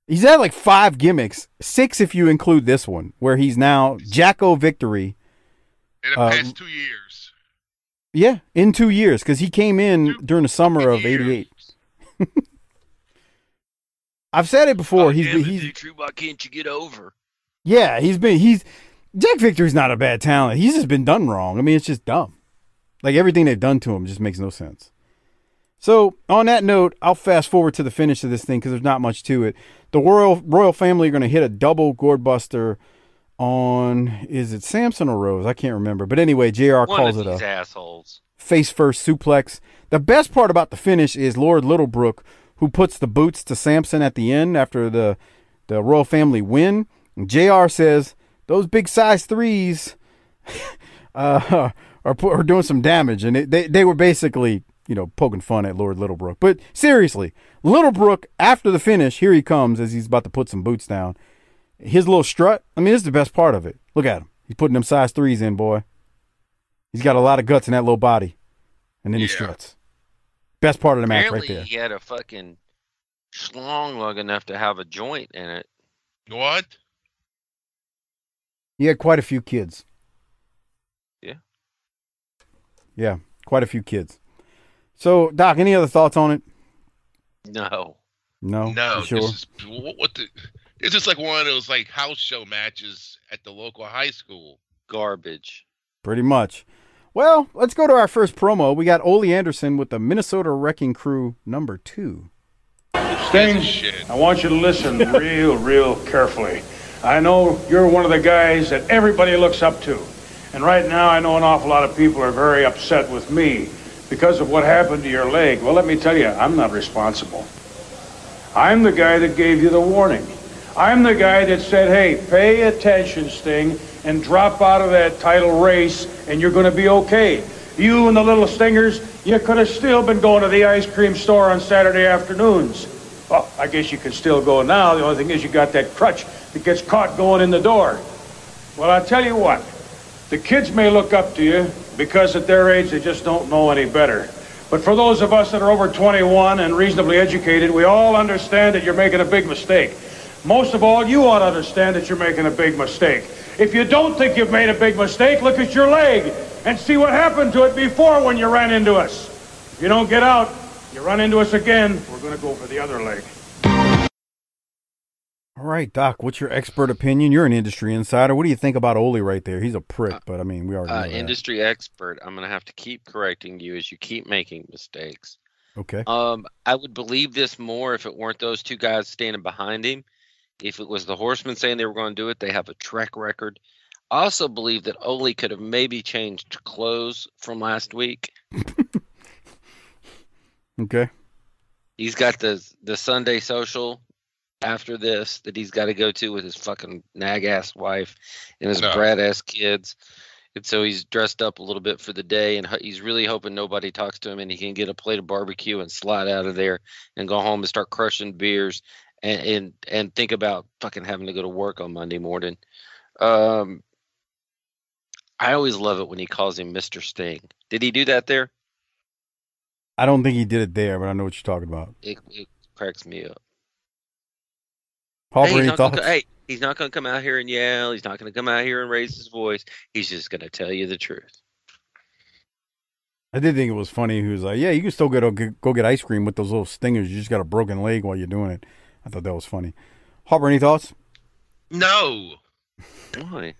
He's had like 5 gimmicks, 6 if you include this one, where he's now Jacko Victory. In the past 2 years. Yeah, in 2 years, because he came in during the summer of 88. I've said it before. Why can't you get over? Yeah, Jack Victory's not a bad talent. He's just been done wrong. I mean, it's just dumb. Like, everything they've done to him just makes no sense. So, on that note, I'll fast forward to the finish of this thing because there's not much to it. The Royal Family are going to hit a double gourd buster on, is it Sampson or Rose? I can't remember. But anyway, J.R. calls it a assholes. Face-first suplex. The best part about the finish is Lord Littlebrook, who puts the boots to Sampson at the end after the Royal Family win. And J.R. says... Those big size 3s are doing some damage, and they were basically, you know, poking fun at Lord Littlebrook. But seriously, Littlebrook, after the finish, here he comes as he's about to put some boots down. His little strut, I mean, this is the best part of it. Look at him. He's putting them size 3s in, boy. He's got a lot of guts in that little body. And then he struts. Best part of the match right there. He had a fucking schlong long enough to have a joint in it. What? He had quite a few kids. Yeah. Yeah, quite a few kids. So, Doc, any other thoughts on it? No. You sure? It's just like one of those like house show matches at the local high school. Garbage. Pretty much. Well, let's go to our first promo. We got Ole Anderson with the Minnesota Wrecking Crew #2. Sting, I want you to listen real carefully. I know you're one of the guys that everybody looks up to. And right now, I know an awful lot of people are very upset with me because of what happened to your leg. Well, let me tell you, I'm not responsible. I'm the guy that gave you the warning. I'm the guy that said, hey, pay attention, Sting, and drop out of that title race, and you're going to be okay. You and the little Stingers, you could have still been going to the ice cream store on Saturday afternoons. Well, I guess you can still go now. The only thing is you got that crutch that gets caught going in the door. Well, I'll tell you what. The kids may look up to you because at their age they just don't know any better. But for those of us that are over 21 and reasonably educated, we all understand that you're making a big mistake. Most of all, you ought to understand that you're making a big mistake. If you don't think you've made a big mistake, look at your leg and see what happened to it before when you ran into us. If you don't get out, you run into us again, we're going to go for the other leg. All right, Doc, what's your expert opinion? You're an industry insider. What do you think about Ole right there? He's a prick, but I mean, we already know that. Industry expert, I'm going to have to keep correcting you as you keep making mistakes. Okay. I would believe this more if it weren't those two guys standing behind him. If it was the Horsemen saying they were going to do it, they have a track record. I also believe that Ole could have maybe changed clothes from last week. Okay. He's got the Sunday social after this that he's got to go to with his fucking nag-ass wife and his brat-ass kids. And so he's dressed up a little bit for the day, and he's really hoping nobody talks to him and he can get a plate of barbecue and slide out of there and go home and start crushing beers and think about fucking having to go to work on Monday morning. I always love it when he calls him Mr. Sting. Did he do that there? I don't think he did it there, but I know what you're talking about. It cracks me up. Hey, he's not going to come out here and yell. He's not going to come out here and raise his voice. He's just going to tell you the truth. I did think it was funny. He was like, yeah, you can still go get ice cream with those little stingers. You just got a broken leg while you're doing it. I thought that was funny. Harper, any thoughts? No. Why?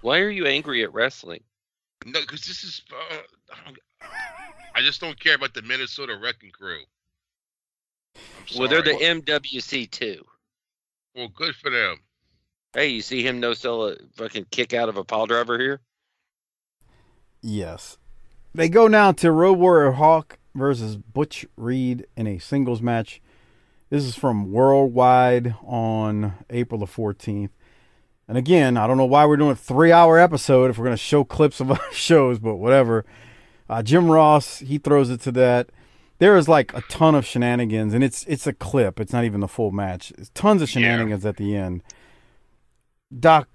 Why are you angry at wrestling? No, because this is... I just don't care about the Minnesota Wrecking Crew. Well, they're the MWC too. Well, good for them. Hey, you see him no-sell a fucking kick out of a pile driver here? Yes. They go now to Road Warrior Hawk versus Butch Reed in a singles match. This is from Worldwide on April the 14th. And again, I don't know why we're doing a 3-hour episode if we're going to show clips of our shows, but whatever. Jim Ross, he throws it to that. There is like a ton of shenanigans, and it's a clip. It's not even the full match. It's tons of shenanigans at the end. Doc,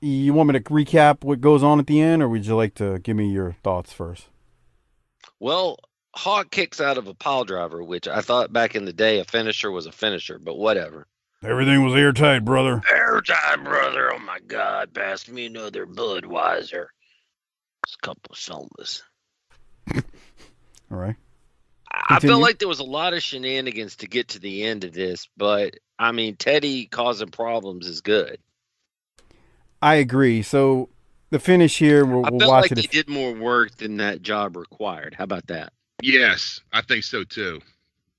you want me to recap what goes on at the end, or would you like to give me your thoughts first? Well, Hawk kicks out of a pile driver, which I thought back in the day a finisher was a finisher, but whatever. Everything was airtight, brother. Airtight, brother. Oh, my God. Pass me another Budweiser. It's a couple of sodas. All right. I felt like there was a lot of shenanigans to get to the end of this, but I mean, Teddy causing problems is good. I agree. So the finish here, we'll watch like it. I felt like he did more work than that job required. How about that? Yes, I think so too.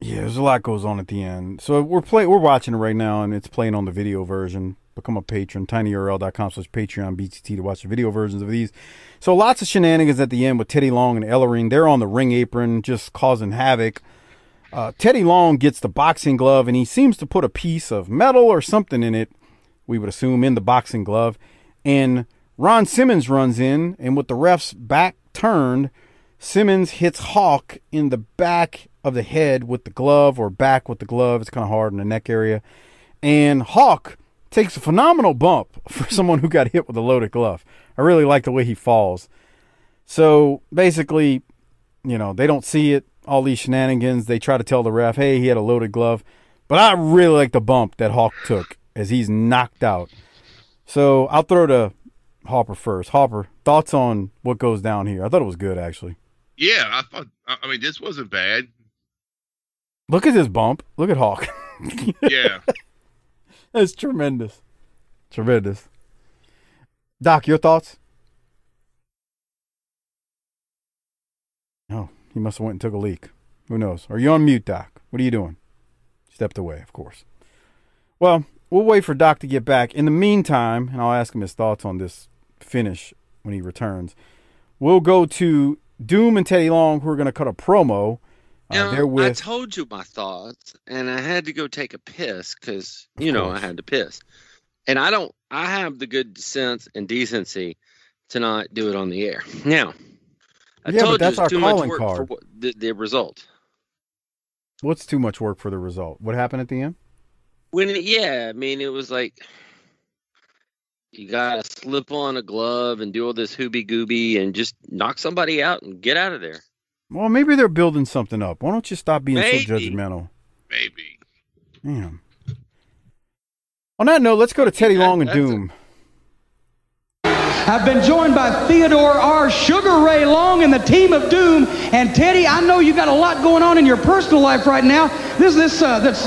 Yeah, there's a lot goes on at the end. So we're watching it right now, and it's playing on the video version. Become a patron, tinyurl.com/patreon/BTT to watch the video versions of these. So lots of shenanigans at the end with Teddy Long and Ellering. They're on the ring apron just causing havoc. Teddy Long gets the boxing glove, and he seems to put a piece of metal or something in it, we would assume, in the boxing glove. And Ron Simmons runs in, and with the ref's back turned, Simmons hits Hawk in the back of the head with the glove, or back with the glove. It's kind of hard in the neck area. And Hawk takes a phenomenal bump for someone who got hit with a loaded glove. I really like the way he falls. So basically, you know, they don't see it, all these shenanigans. They try to tell the ref, hey, he had a loaded glove. But I really like the bump that Hawk took as he's knocked out. So I'll throw to Harper first. Harper, thoughts on what goes down here? I thought it was good, actually. Yeah, I mean, this wasn't bad. Look at this bump. Look at Hawk. Yeah. It's tremendous. Tremendous. Doc, your thoughts? Oh, he must have went and took a leak. Who knows? Are you on mute, Doc? What are you doing? Stepped away, of course. Well, we'll wait for Doc to get back. In the meantime, and I'll ask him his thoughts on this finish when he returns, we'll go to Doom and Teddy Long, who are going to cut a promo. I told you my thoughts, and I had to go take a piss because, you know, I had to piss. And I have the good sense and decency to not do it on the air. Now, I told you it's too much work for the result. What's too much work for the result? What happened at the end? It was like you got to slip on a glove and do all this hooby-gooby and just knock somebody out and get out of there. Well, maybe they're building something up. Why don't you stop being so judgmental? Maybe. Damn. On that note, let's go to Teddy Long and Doom. I've been joined by Theodore R. Sugar Ray Long and the team of Doom. And Teddy, I know you got a lot going on in your personal life right now. This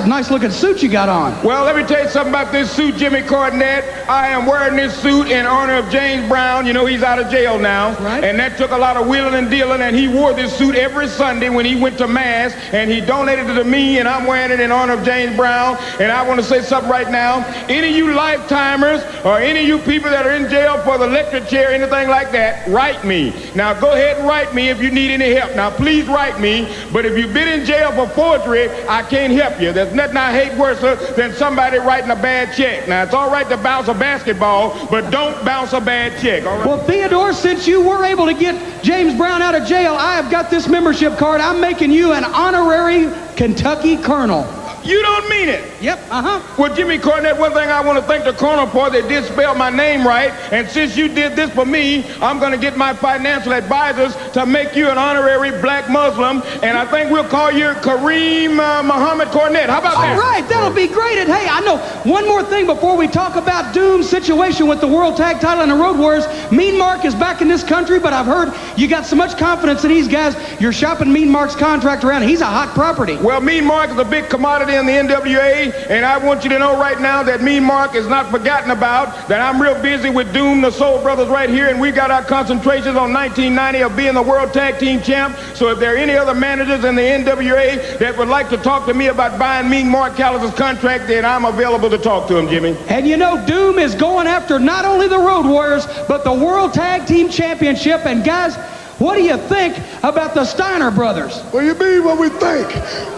nice looking suit you got on. Well, let me tell you something about this suit, Jimmy Cornette. I am wearing this suit in honor of James Brown. You know, he's out of jail now. Right. And that took a lot of wheeling and dealing, and he wore this suit every Sunday when he went to mass, and he donated it to me, and I'm wearing it in honor of James Brown. And I want to say something right now. Any of you lifetimers or any of you people that are in jail for the electric chair, anything like that, write me. Now, go ahead and write me if you need any help. Now, please write me. But if you've been in jail for forgery, I can't help you. There's nothing I hate worse than somebody writing a bad check. Now, it's all right to bounce a basketball, but don't bounce a bad check. All right? Well, Theodore, since you were able to get James Brown out of jail, I have got this membership card. I'm making you an honorary Kentucky Colonel. You don't mean it. Yep, uh-huh. Well, Jimmy Cornette, one thing I want to thank the Colonel for, they did spell my name right. And since you did this for me, I'm going to get my financial advisors to make you an honorary black Muslim. And I think we'll call you Kareem Muhammad Cornette. How about that? All right, that'll be great. And hey, I know one more thing before we talk about Doom's situation with the World Tag Title and the Road Warriors. Mean Mark is back in this country, but I've heard you got so much confidence in these guys, you're shopping Mean Mark's contract around. He's a hot property. Well, Mean Mark is a big commodity in the NWA, and I want you to know right now that Mean Mark is not forgotten about, that I'm real busy with Doom, the Soul Brothers right here, and we got our concentrations on 1990 of being the World Tag Team Champ. So if there are any other managers in the NWA that would like to talk to me about buying Mean Mark Callaway's contract, then I'm available to talk to him, Jimmy. And you know, Doom is going after not only the Road Warriors, but the World Tag Team Championship, and guys, what do you think about the Steiner brothers? What do you mean what we think?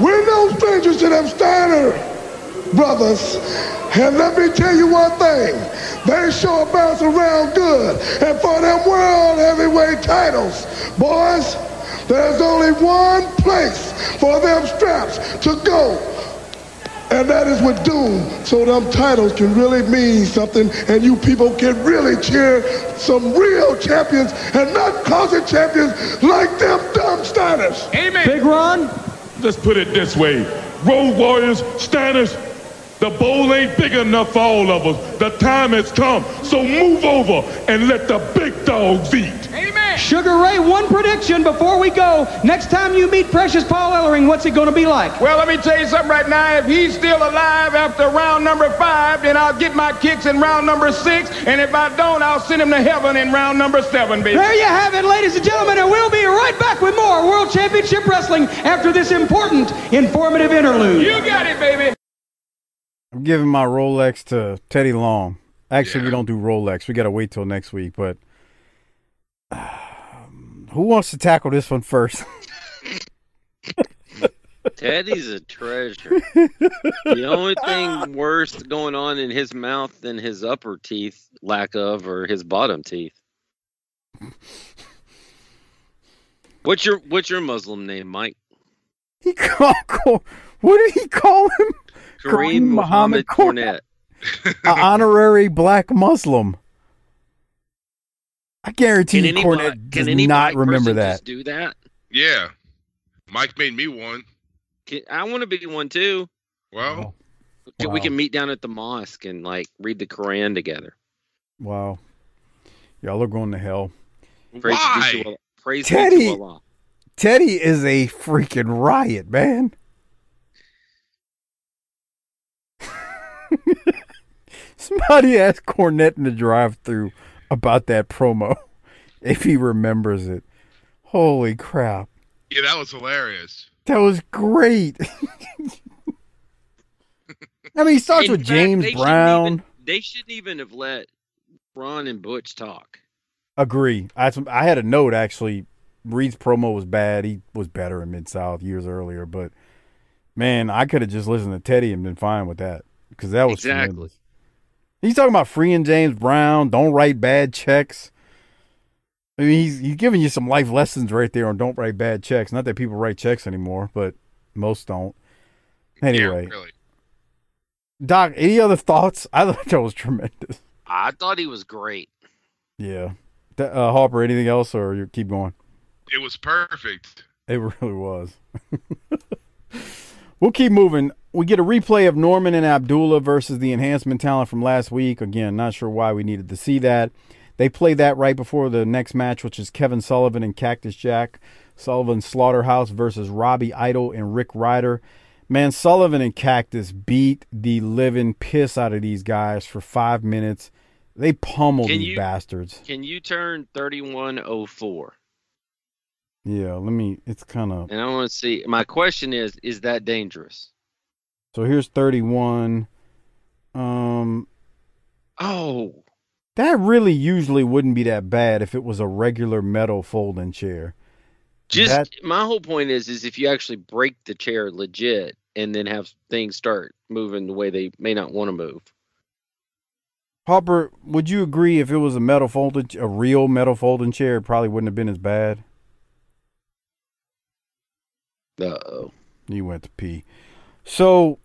We're no strangers to them Steiner brothers. And let me tell you one thing. They sure bounce around good. And for them world heavyweight titles, boys, there's only one place for them straps to go. And that is with Doom. So them titles can really mean something, and you people can really cheer some real champions and not closet champions like them dumb Steiners. Amen. Big Ron? Let's put it this way. Road Warriors, Steiners, the bowl ain't big enough for all of us. The time has come. So move over and let the big dogs eat. Amen. Sugar Ray, one prediction before we go. Next time you meet Precious Paul Ellering, what's it going to be like? Well, let me tell you something right now. If he's still alive after round number 5, then I'll get my kicks in round number 6. And if I don't, I'll send him to heaven in round number 7, baby. There you have it, ladies and gentlemen. And we'll be right back with more World Championship Wrestling after this important, informative interlude. You got it, baby. I'm giving my Rolex to Teddy Long. Actually, yeah. We don't do Rolex. We got to wait till next week. But who wants to tackle this one first? Teddy's a treasure. The only thing worse going on in his mouth than his upper teeth, lack of, or his bottom teeth. What's your Muslim name, Mike? What did he call him? Kareem Muhammad Cornette. An honorary black Muslim. I guarantee you Cornette does not remember that. Just do that? Yeah. Mike made me one. I want to be one too. Wow. We can meet down at the mosque and like read the Quran together. Wow. Y'all are going to hell. Why? Praise be to Allah. Teddy is a freaking riot, man. Somebody asked Cornette in the drive-thru about that promo, if he remembers it. Holy crap. Yeah, that was hilarious. That was great. I mean, he starts with James Brown. They shouldn't even have let Ron and Butch talk. Agree. I had a note, actually. Reed's promo was bad. He was better in Mid-South years earlier. But, man, I could have just listened to Teddy and been fine with that. Because that was exactly tremendous. He's talking about freeing James Brown. Don't write bad checks. I mean, he's giving you some life lessons right there on don't write bad checks. Not that people write checks anymore, but most don't. Anyway, yeah, really. Doc, any other thoughts? I thought that was tremendous. I thought he was great. Yeah, Harper. Anything else, or you keep going? It was perfect. It really was. We'll keep moving. We get a replay of Norman and Abdullah versus the enhancement talent from last week. Again, not sure why we needed to see that. They play that right before the next match, which is Kevin Sullivan and Cactus Jack. Sullivan Slaughterhouse versus Robbie Idol and Rick Ryder. Man, Sullivan and Cactus beat the living piss out of these guys for 5 minutes. They pummeled these bastards. Can you turn 3104? Yeah, let me, it's kind of. And I want to see, my question is that dangerous? So here's 31. Oh. That really usually wouldn't be that bad if it was a regular metal folding chair. My whole point is if you actually break the chair legit and then have things start moving the way they may not want to move. Harper, would you agree if it was a real metal folding chair, it probably wouldn't have been as bad? Uh-oh. You went to pee. So,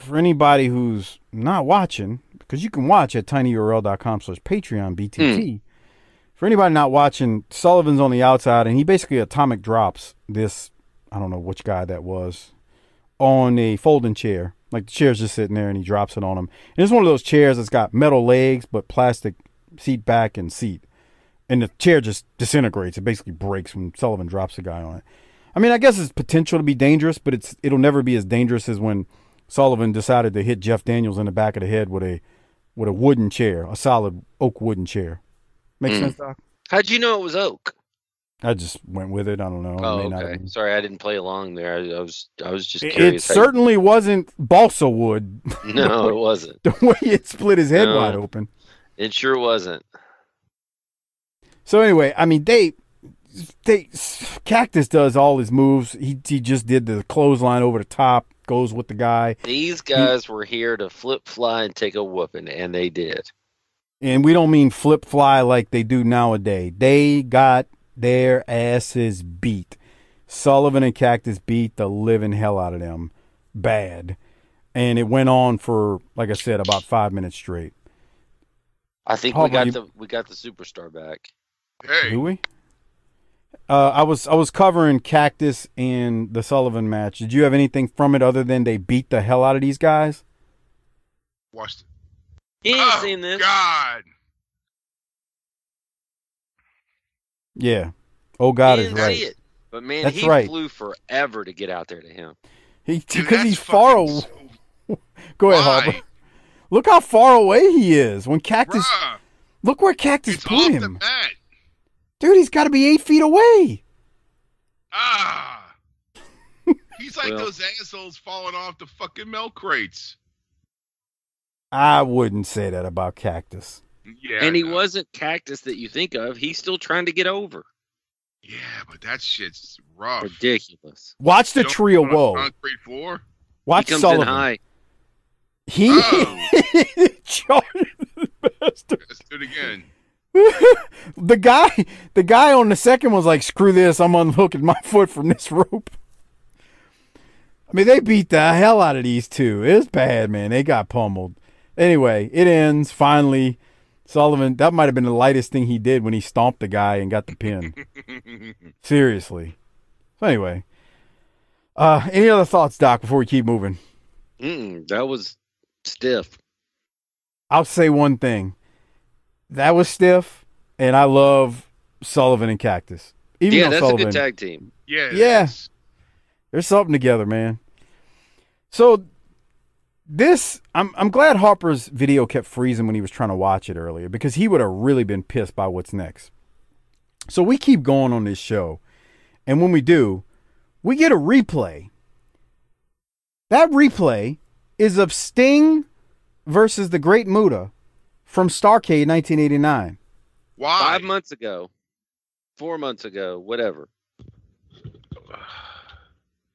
for anybody who's not watching, because you can watch at tinyurl.com/PatreonBTT. For anybody not watching, Sullivan's on the outside, and he basically atomic drops this, I don't know which guy that was, on a folding chair. Like, the chair's just sitting there, and he drops it on him. And it's one of those chairs that's got metal legs, but plastic seat back and seat. And the chair just disintegrates. It basically breaks when Sullivan drops the guy on it. I mean, I guess it's potential to be dangerous, but it'll never be as dangerous as when Sullivan decided to hit Jeff Daniels in the back of the head with a wooden chair, a solid oak wooden chair. Make sense, Doc? How'd you know it was oak? I just went with it. I don't know. Oh, okay. Sorry, I didn't play along there. I was just curious. It certainly wasn't balsa wood. No, it wasn't. The way it split his head wide open. It sure wasn't. So anyway, I mean, Cactus does all his moves. He just did the clothesline over the top, goes with the guy. These guys were here to flip fly and take a whooping, and they did. And we don't mean flip fly like they do nowadays. They got their asses beat. Sullivan and Cactus beat the living hell out of them. Bad. And it went on for, like I said, about 5 minutes straight. I think we got the superstar back. Hey. Do we? I was covering Cactus and the Sullivan match. Did you have anything from it other than they beat the hell out of these guys? Watched it. He ain't seen this. God. Yeah. Oh, God is right. It. But, man, that's he right. flew forever to get out there to him. Because he's far away. So... Go ahead, Harper. Look how far away he is. When Cactus... Bruh, look where Cactus put him. The mat. Dude, he's got to be 8 feet away. He's like those assholes falling off the fucking milk crates. I wouldn't say that about Cactus. Yeah, and he wasn't Cactus that you think of. He's still trying to get over. Yeah, but that shit's rough. Ridiculous. Watch the tree of woe. Concrete floor. Watch Sullivan. High. He charged the bastard. Let's do it again. The guy on the second one's like, screw this, I'm unhooking my foot from this rope. I mean, they beat the hell out of these two. It was bad, man. They got pummeled. Anyway, it ends. Finally, Sullivan, that might have been the lightest thing he did when he stomped the guy and got the pin. Seriously. So anyway, any other thoughts, Doc, before we keep moving? That was stiff. I'll say one thing. That was stiff, and I love Sullivan and Cactus. Yeah, that's Sullivan, a good tag team. Yeah. Yes. There's something together, man. So this, I'm glad Harper's video kept freezing when he was trying to watch it earlier, because he would have really been pissed by what's next. So we keep going on this show, and when we do, we get a replay. That replay is of Sting versus the Great Muta from Starcade 1989. Why? 5 months ago. 4 months ago. Whatever.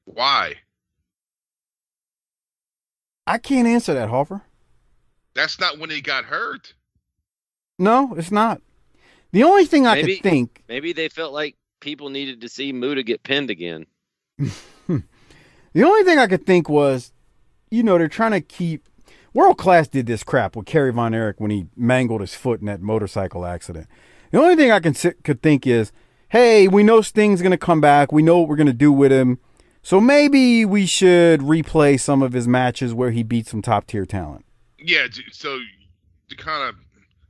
Why? I can't answer that, Harper. That's not when he got hurt. No, it's not. The only thing I could think... Maybe they felt like people needed to see Muta get pinned again. The only thing I could think was, they're trying to keep... World Class did this crap with Kerry Von Erich when he mangled his foot in that motorcycle accident. The only thing I could think is, hey, we know Sting's going to come back. We know what we're going to do with him. So maybe we should replay some of his matches where he beat some top-tier talent. Yeah, so to kind of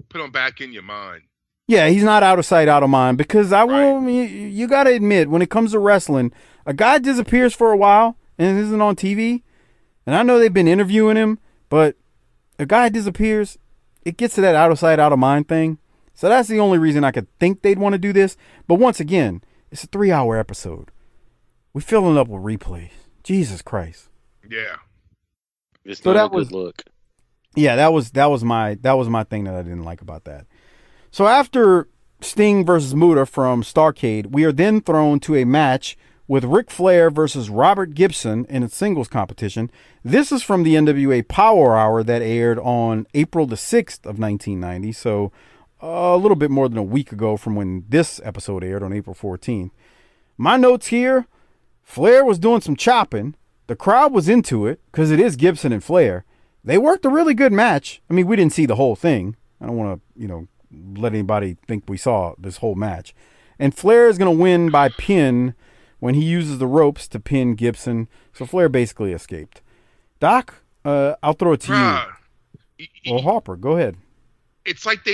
put him back in your mind. Yeah, he's not out of sight, out of mind. Because I will, right. You got to admit, when it comes to wrestling, a guy disappears for a while and isn't on TV. And I know they've been interviewing him, but a guy disappears, it gets to that out of sight, out of mind thing. So that's the only reason I could think they'd want to do this. But once again, it's a 3-hour episode. We're filling up with replays. Jesus Christ. Yeah. It's so not that a good look. Yeah, that was my thing that I didn't like about that. So after Sting versus Muta from Starcade, we are then thrown to a match with Ric Flair versus Robert Gibson in a singles competition. This is from the NWA Power Hour that aired on April the 6th of 1990. So a little bit more than a week ago from when this episode aired on April 14th. My notes here, Flair was doing some chopping. The crowd was into it because it is Gibson and Flair. They worked a really good match. I mean, we didn't see the whole thing. I don't want to, let anybody think we saw this whole match. And Flair is going to win by pin when he uses the ropes to pin Gibson. So Flair basically escaped. Doc, I'll throw it to you. Well, Harper, go ahead. It's like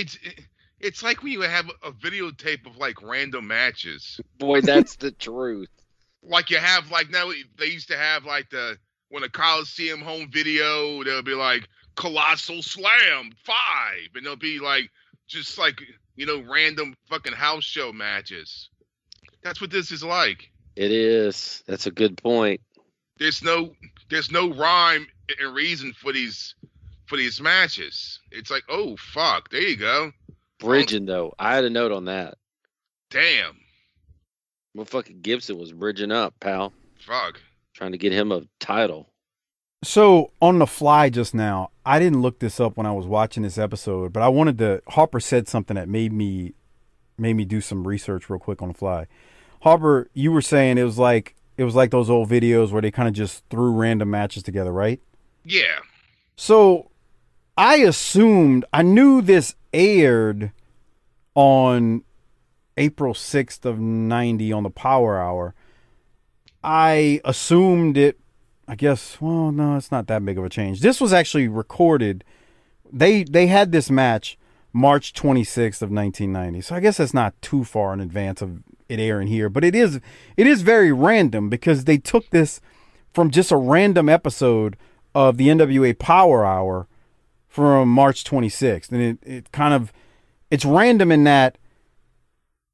when you have a videotape of like random matches. Boy, that's the truth. Like you have like now they used to have like the when a Coliseum home video they'll be like Colossal Slam 5 and they'll be like just like random fucking house show matches. That's what this is like. It is. That's a good point. There's no rhyme and reason for these matches. It's like oh fuck, there you go. Bridging though, I had a note on that. Damn. Motherfucking Gibson was bridging up, pal. Fuck. Trying to get him a title. So, on the fly just now, I didn't look this up when I was watching this episode, but I wanted to... Harper said something that made me do some research real quick on the fly. Harper, you were saying it was like those old videos where they kind of just threw random matches together, right? Yeah. So, I knew this aired on... April 6th of 90 on the Power Hour. I assumed it, I guess, well, no, it's not that big of a change. This was actually recorded. They had this match March 26th of 1990. So I guess that's not too far in advance of it airing here, but it is very random because they took this from just a random episode of the NWA Power Hour from March 26th. And it kind of, it's random in that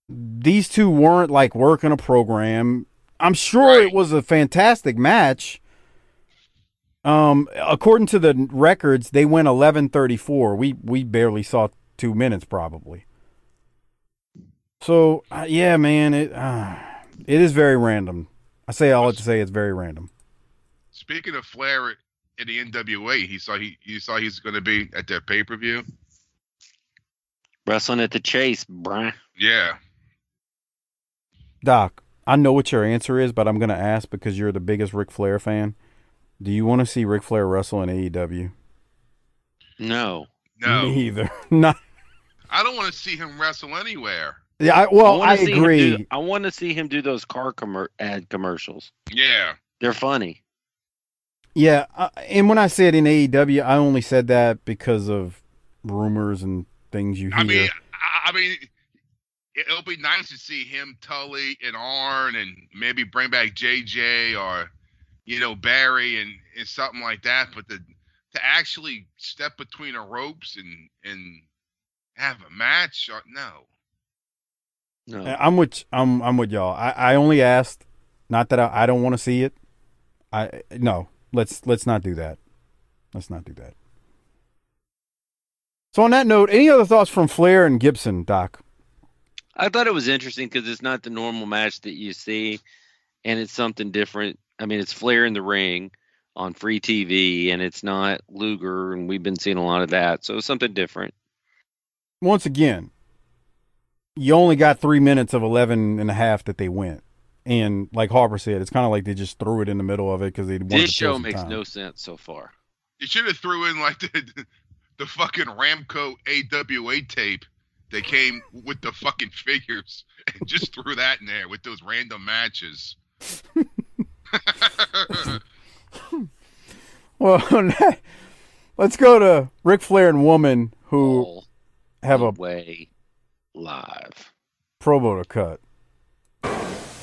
these two weren't like working a program. I'm sure right. It was a fantastic match. According to the records, they went 11:34. We barely saw 2 minutes probably. So yeah, man, it is very random. It's very random. Speaking of Flair in the NWA, you saw he's going to be at their pay per view. Wrestling at the Chase, bruh. Yeah. Doc, I know what your answer is, but I'm going to ask because you're the biggest Ric Flair fan. Do you want to see Ric Flair wrestle in AEW? No. No. Me either. Not. I don't want to see him wrestle anywhere. Yeah, I agree. I want to see him do those car ad commercials. Yeah. They're funny. Yeah, and when I said in AEW, I only said that because of rumors and things you hear. I mean... It'll be nice to see him, Tully, and Arn, and maybe bring back JJ or, Barry and something like that. But to actually step between the ropes and have a match, no. I'm with y'all. I only asked, not that I don't want to see it. Let's not do that. Let's not do that. So on that note, any other thoughts from Flair and Gibson, Doc? I thought it was interesting because it's not the normal match that you see, and it's something different. I mean, it's Flair in the ring on free TV, and it's not Luger, and we've been seeing a lot of that. So it's something different. Once again, you only got 3 minutes of 11 and a half that they went. And like Harper said, it's kind of like they just threw it in the middle of it because they wanted to kill some time. This show makes no sense so far. You should have threw in like the fucking Ramco AWA tape. They came with the fucking figures and just threw that in there with those random matches. Well, let's go to Ric Flair and Woman, who all have a way live promo to cut.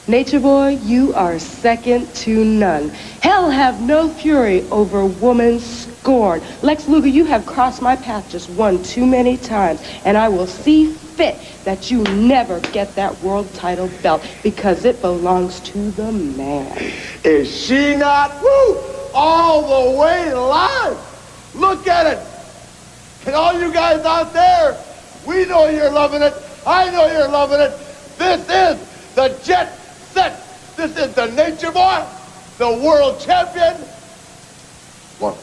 Nature Boy, you are second to none. Hell have no fury over woman's scorn. Lex Luger, you have crossed my path just one too many times, and I will see fit that you never get that world title belt because it belongs to the man. Is she not woo, all the way live? Look at it. And all you guys out there, we know you're loving it. I know you're loving it. This is the Jet Set. This is the Nature Boy, the world champion. One.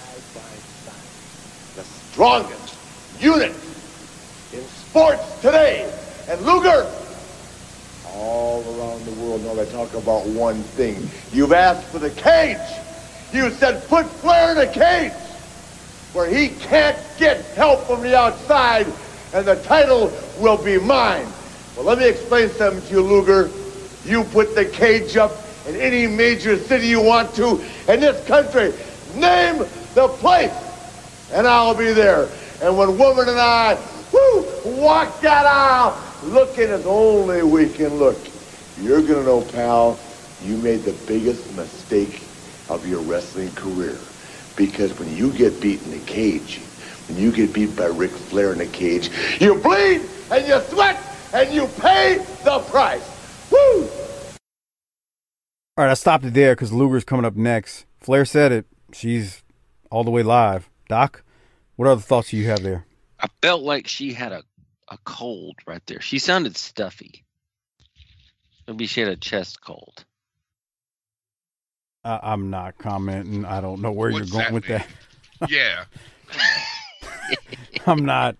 Side by side. The strongest unit in sports today. And Luger, all around the world know they talk about one thing. You've asked for the cage. You said put Flair in a cage where he can't get help from the outside, and the title will be mine. Well, let me explain something to you, Luger. You put the cage up in any major city you want to in this country. Name the place, and I'll be there. And when Woman and I, walk that aisle, looking as only we can look, you're gonna know, pal, you made the biggest mistake of your wrestling career. Because when you get beat in a cage, when you get beat by Ric Flair in a cage, you bleed and you sweat and you pay the price. Woo! All right, I stopped it there because Luger's coming up next. Flair said it. She's all the way live. Doc, what other thoughts do you have there? I felt like she had a cold right there. She sounded stuffy. Maybe she had a chest cold. I'm not commenting. I don't know where What's you're going that with mean? That. Yeah. I'm not.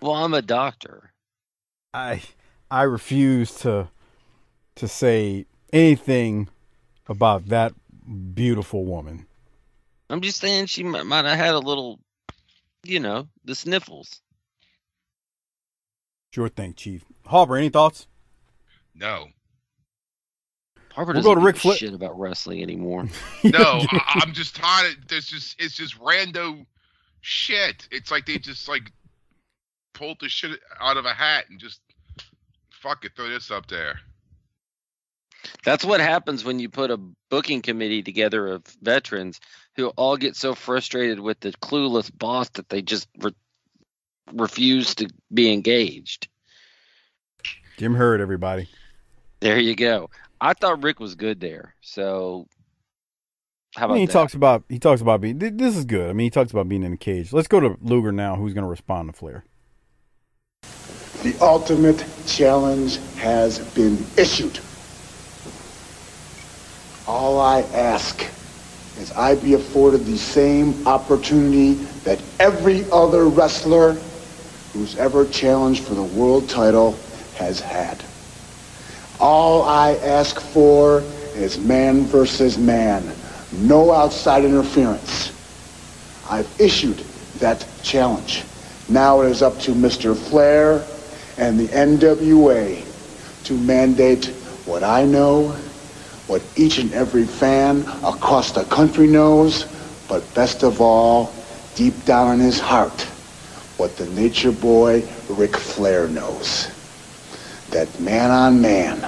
Well, I'm a doctor. I refuse to say anything about that beautiful woman. I'm just saying she might have had a little, the sniffles. Sure thing, Chief. Harper, any thoughts? No. Harper doesn't give a shit about wrestling anymore. No, I'm just tired. It's just rando shit. It's like they just pulled the shit out of a hat and just fuck it, throw this up there. That's what happens when you put a booking committee together of veterans who all get so frustrated with the clueless boss that they just refuse to be engaged. Jim Herd, everybody. There you go. I thought Rick was good there. So how about that? He talks about being, this is good. I mean, he talks about being in a cage. Let's go to Luger now, who's going to respond to Flair. The ultimate challenge has been issued. All I ask is I be afforded the same opportunity that every other wrestler who's ever challenged for the world title has had. All I ask for is man versus man. No outside interference. I've issued that challenge. Now it is up to Mr. Flair and the NWA to mandate what I know, what each and every fan across the country knows, but best of all, deep down in his heart, what the Nature Boy Ric Flair knows. That man on man,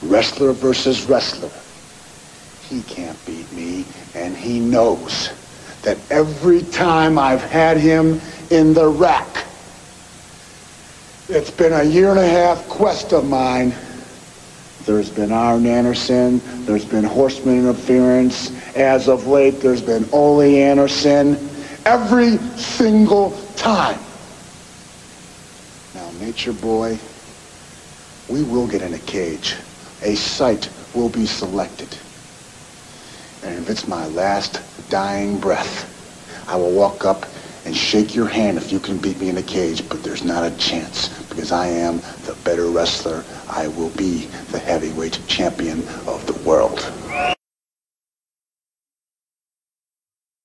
wrestler versus wrestler, he can't beat me, and he knows that every time I've had him in the rack, it's been a 1.5-year quest of mine. There's been Arn Anderson, there's been Horseman interference, as of late there's been Ole Anderson, every single time. Now, Nature Boy, we will get in a cage. A site will be selected. And if it's my last dying breath, I will walk up and shake your hand if you can beat me in a cage, but there's not a chance because I am the better wrestler. I will be the heavyweight champion of the world.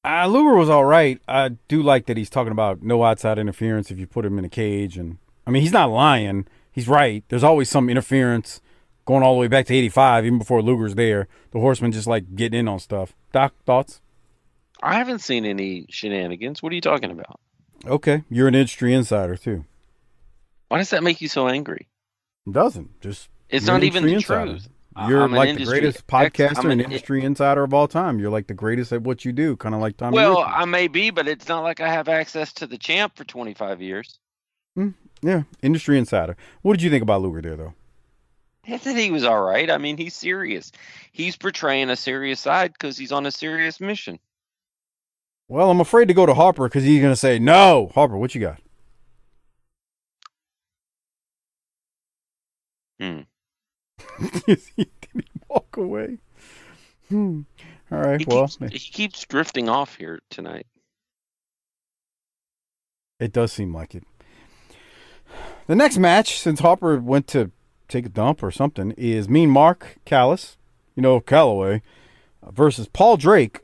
I Luger was all right. I do like that he's talking about no outside interference if you put him in a cage. And I mean, he's not lying. He's right. There's always some interference going all the way back to 85, even before Luger's there. The Horsemen just like getting in on stuff. Doc, thoughts? I haven't seen any shenanigans. What are you talking about? Okay. You're an industry insider, too. Why does that make you so angry? It doesn't. Just it's not even the truth. You're like the greatest podcaster and industry insider of all time. You're like the greatest at what you do, kind of like Tommy Rich. Well, I may be, but it's not like I have access to the champ for 25 years. Yeah, industry insider. What did you think about Luger there, though? I think he was all right. I mean, he's serious. He's portraying a serious side because he's on a serious mission. Well, I'm afraid to go to Harper because he's going to say, no. Harper, what you got? He didn't walk away. All right, he keeps drifting off here tonight. It does seem like it. The next match, since Harper went to take a dump or something, is Mean Mark Callaway, versus Paul Drake.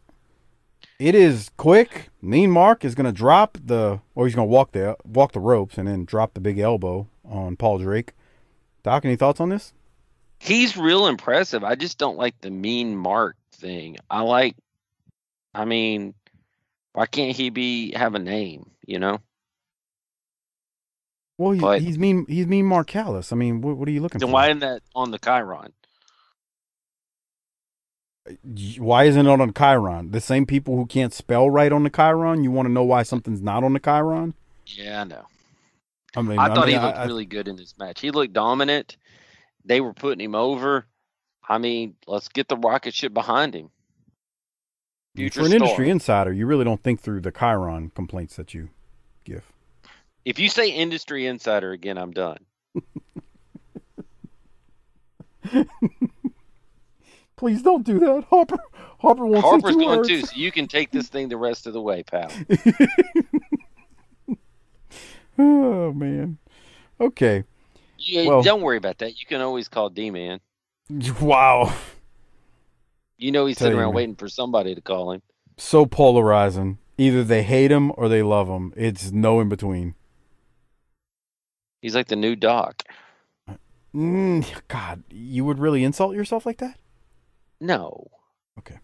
It is quick. Mean Mark is going to walk the ropes and then drop the big elbow on Paul Drake. Doc, any thoughts on this? He's real impressive. I just don't like the Mean Mark thing. Why can't he have a name, you know? Well, he's Mean. He's Mean Mark Callaway. I mean, what are you looking for? Then why isn't that on the Chiron? Why isn't it on the Chiron? The same people who can't spell right on the Chiron? You want to know why something's not on the Chiron? Yeah, I know. I thought he looked really good in this match. He looked dominant. They were putting him over. I mean, let's get the rocket ship behind him. For an industry insider, you really don't think through the Chiron complaints that you give. If you say industry insider again, I'm done. Please don't do that. Harper won't say two words. Harper's going to, so you can take this thing the rest of the way, pal. Oh, man. Okay. Yeah, well, don't worry about that. You can always call D-Man. Wow. You know he's sitting around waiting for somebody to call him. So polarizing. Either they hate him or they love him. It's no in between. He's like the new Doc. God, you would really insult yourself like that? No. Okay.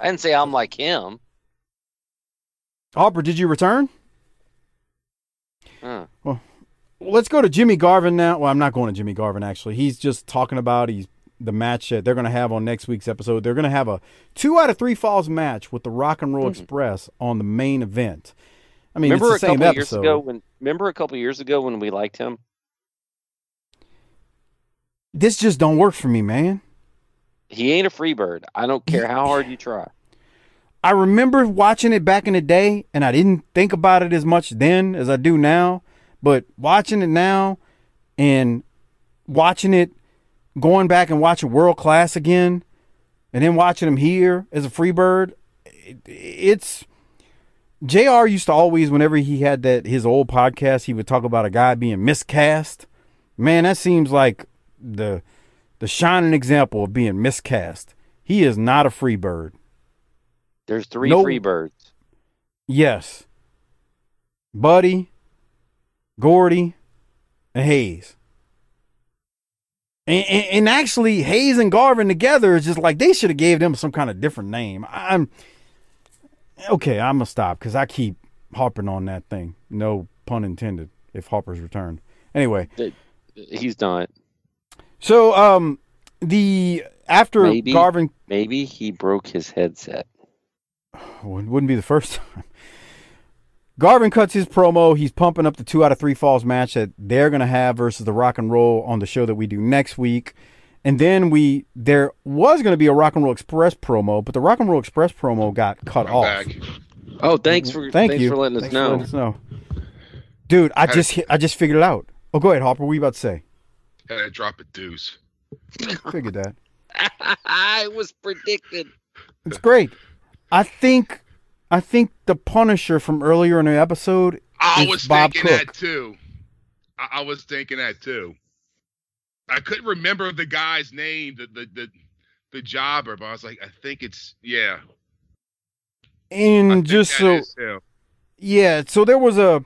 I didn't say I'm like him. Harper, did you return? Well, let's go to Jimmy Garvin now. Well, I'm not going to Jimmy Garvin, actually. He's just talking about the match that they're going to have on next week's episode. They're going to have a 2 out of 3 falls match with the Rock and Roll Express on the main event. I mean, remember it's the same episode. Remember a couple years ago when we liked him? This just don't work for me, man. He ain't a free bird. I don't care how hard you try. I remember watching it back in the day, and I didn't think about it as much then as I do now. But watching it now and watching it, going back and watching World Class again, and then watching him here as a free bird, it's J.R. used to always, whenever he had his old podcast, he would talk about a guy being miscast. Man, that seems like the shining example of being miscast. He is not a free bird. There's three free birds. Yes. Buddy, Gordy, and Hayes. And actually, Hayes and Garvin together is just like they should have gave them some kind of different name. I'm going to stop because I keep harping on that thing. No pun intended if Harper's returned. Anyway. He's not. So, Garvin... Maybe he broke his headset. Well, it wouldn't be the first time. Garvin cuts his promo. He's pumping up the 2 out of 3 falls match that they're going to have versus the Rock and Roll on the show that we do next week. And then there was going to be a Rock and Roll Express promo, but the Rock and Roll Express promo got cut off. Back. Oh, thanks for letting us know. Dude, I just figured it out. Oh, go ahead, Harper. What were you about to say? Had to drop a deuce. Figured that. It was predicted. It's great. I think the Punisher from earlier in the episode is Bob Cook. I was thinking that too. I couldn't remember the guy's name, the jobber, but I was like, I think it's And just so there was a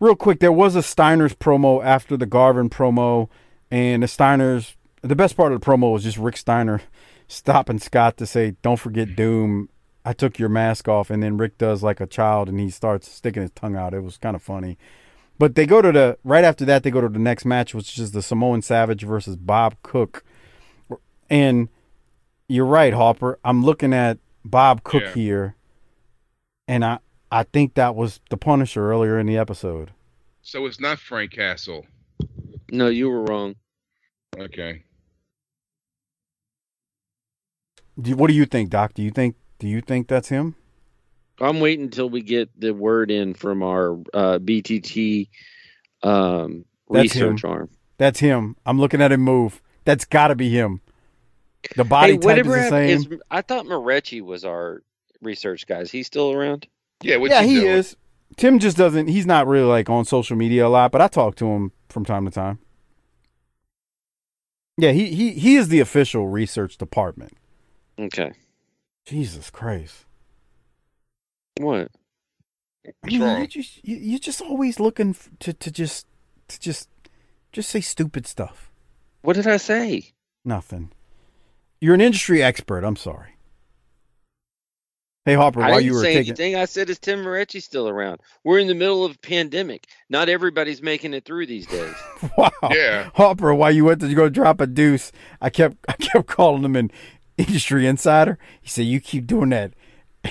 real quick. There was a Steiner's promo after the Garvin promo, and the Steiner's. The best part of the promo was just Rick Steiner stopping Scott to say, "Don't forget Doom. I took your mask off." And then Rick does like a child, and he starts sticking his tongue out. It was kind of funny. But they go to the right after that. They go to the next match, which is the Samoan Savage versus Bob Cook. And you're right, Harper. I'm looking at Bob Cook here, and I think that was the Punisher earlier in the episode. So it's not Frank Castle. No, you were wrong. Okay. What do you think, Doc? Do you think that's him? I'm waiting until we get the word in from our BTT research arm. That's him. I'm looking at him move. That's got to be him. The body type is the same. I thought Marecci was our research guy. Is he still around? Yeah, he is. Tim just doesn't. He's not really like on social media a lot, but I talk to him from time to time. Yeah, he is the official research department. Okay. Jesus Christ. What? You're just always looking to just say stupid stuff. What did I say? Nothing. You're an industry expert. I'm sorry. Hey, Harper, while you were taking... I didn't say anything. I said, is Tim Marecci still around? We're in the middle of a pandemic. Not everybody's making it through these days. Wow. Yeah. Harper, while you went to go drop a deuce, I kept calling him an industry insider. He said, you keep doing that.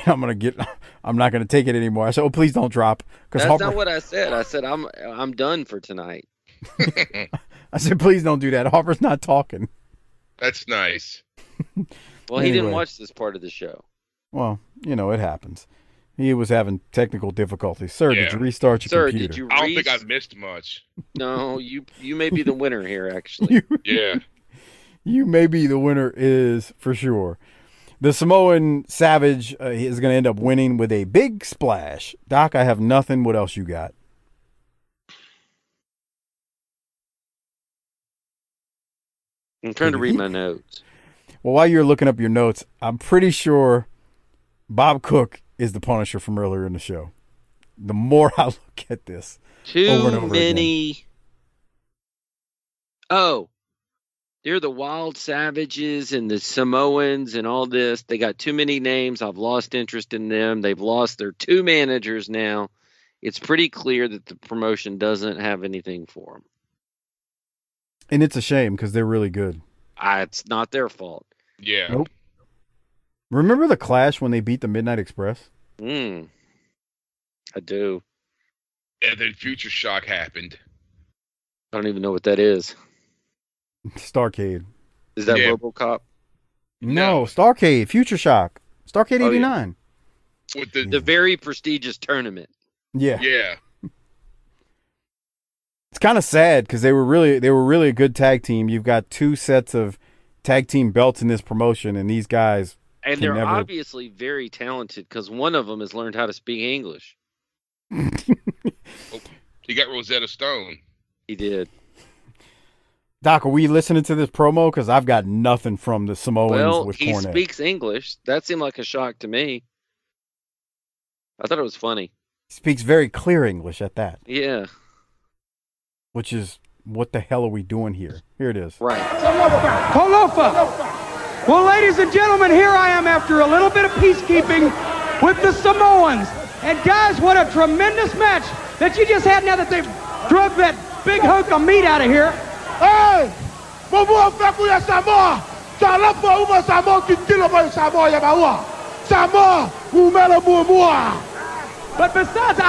I'm not going to take it anymore. I said, oh, please don't drop. That's Harper... not what I said. I said, I'm done for tonight. I said, please don't do that. Harper's not talking. That's nice. Well, anyway. He didn't watch this part of the show. Well, you know, it happens. He was having technical difficulties. Sir, did you restart your computer? I don't think I missed much. No, you may be the winner here, actually. You may be the winner is for sure. The Samoan Savage is going to end up winning with a big splash. Doc, I have nothing. What else you got? I'm trying to read my notes. Well, while you're looking up your notes, I'm pretty sure Bob Cook is the Punisher from earlier in the show. The more I look at this, too many. Oh. They're the Wild Savages and the Samoans and all this. They got too many names. I've lost interest in them. They've lost their two managers now. It's pretty clear that the promotion doesn't have anything for them. And it's a shame because they're really good. It's not their fault. Yeah. Nope. Remember the Clash when they beat the Midnight Express? I do. And then Future Shock happened. I don't even know what that is. Starcade. Is that RoboCop? No, Starcade, Future Shock. Starcade 89. Yeah. With the very prestigious tournament. Yeah. Yeah. It's kind of sad because they were really a good tag team. You've got two sets of tag team belts in this promotion, and these guys they're obviously very talented because one of them has learned how to speak English. He got Rosetta Stone. He did. Doc, are we listening to this promo? Because I've got nothing from the Samoans with Cornette. Well, he speaks English. That seemed like a shock to me. I thought it was funny. He speaks very clear English at that. Yeah. Which is, what the hell are we doing here? Here it is. Right. Kolofa. Well, ladies and gentlemen, here I am after a little bit of peacekeeping with the Samoans. And guys, what a tremendous match that you just had now that they've drugged that big hunk of meat out of here. Hey! But besides,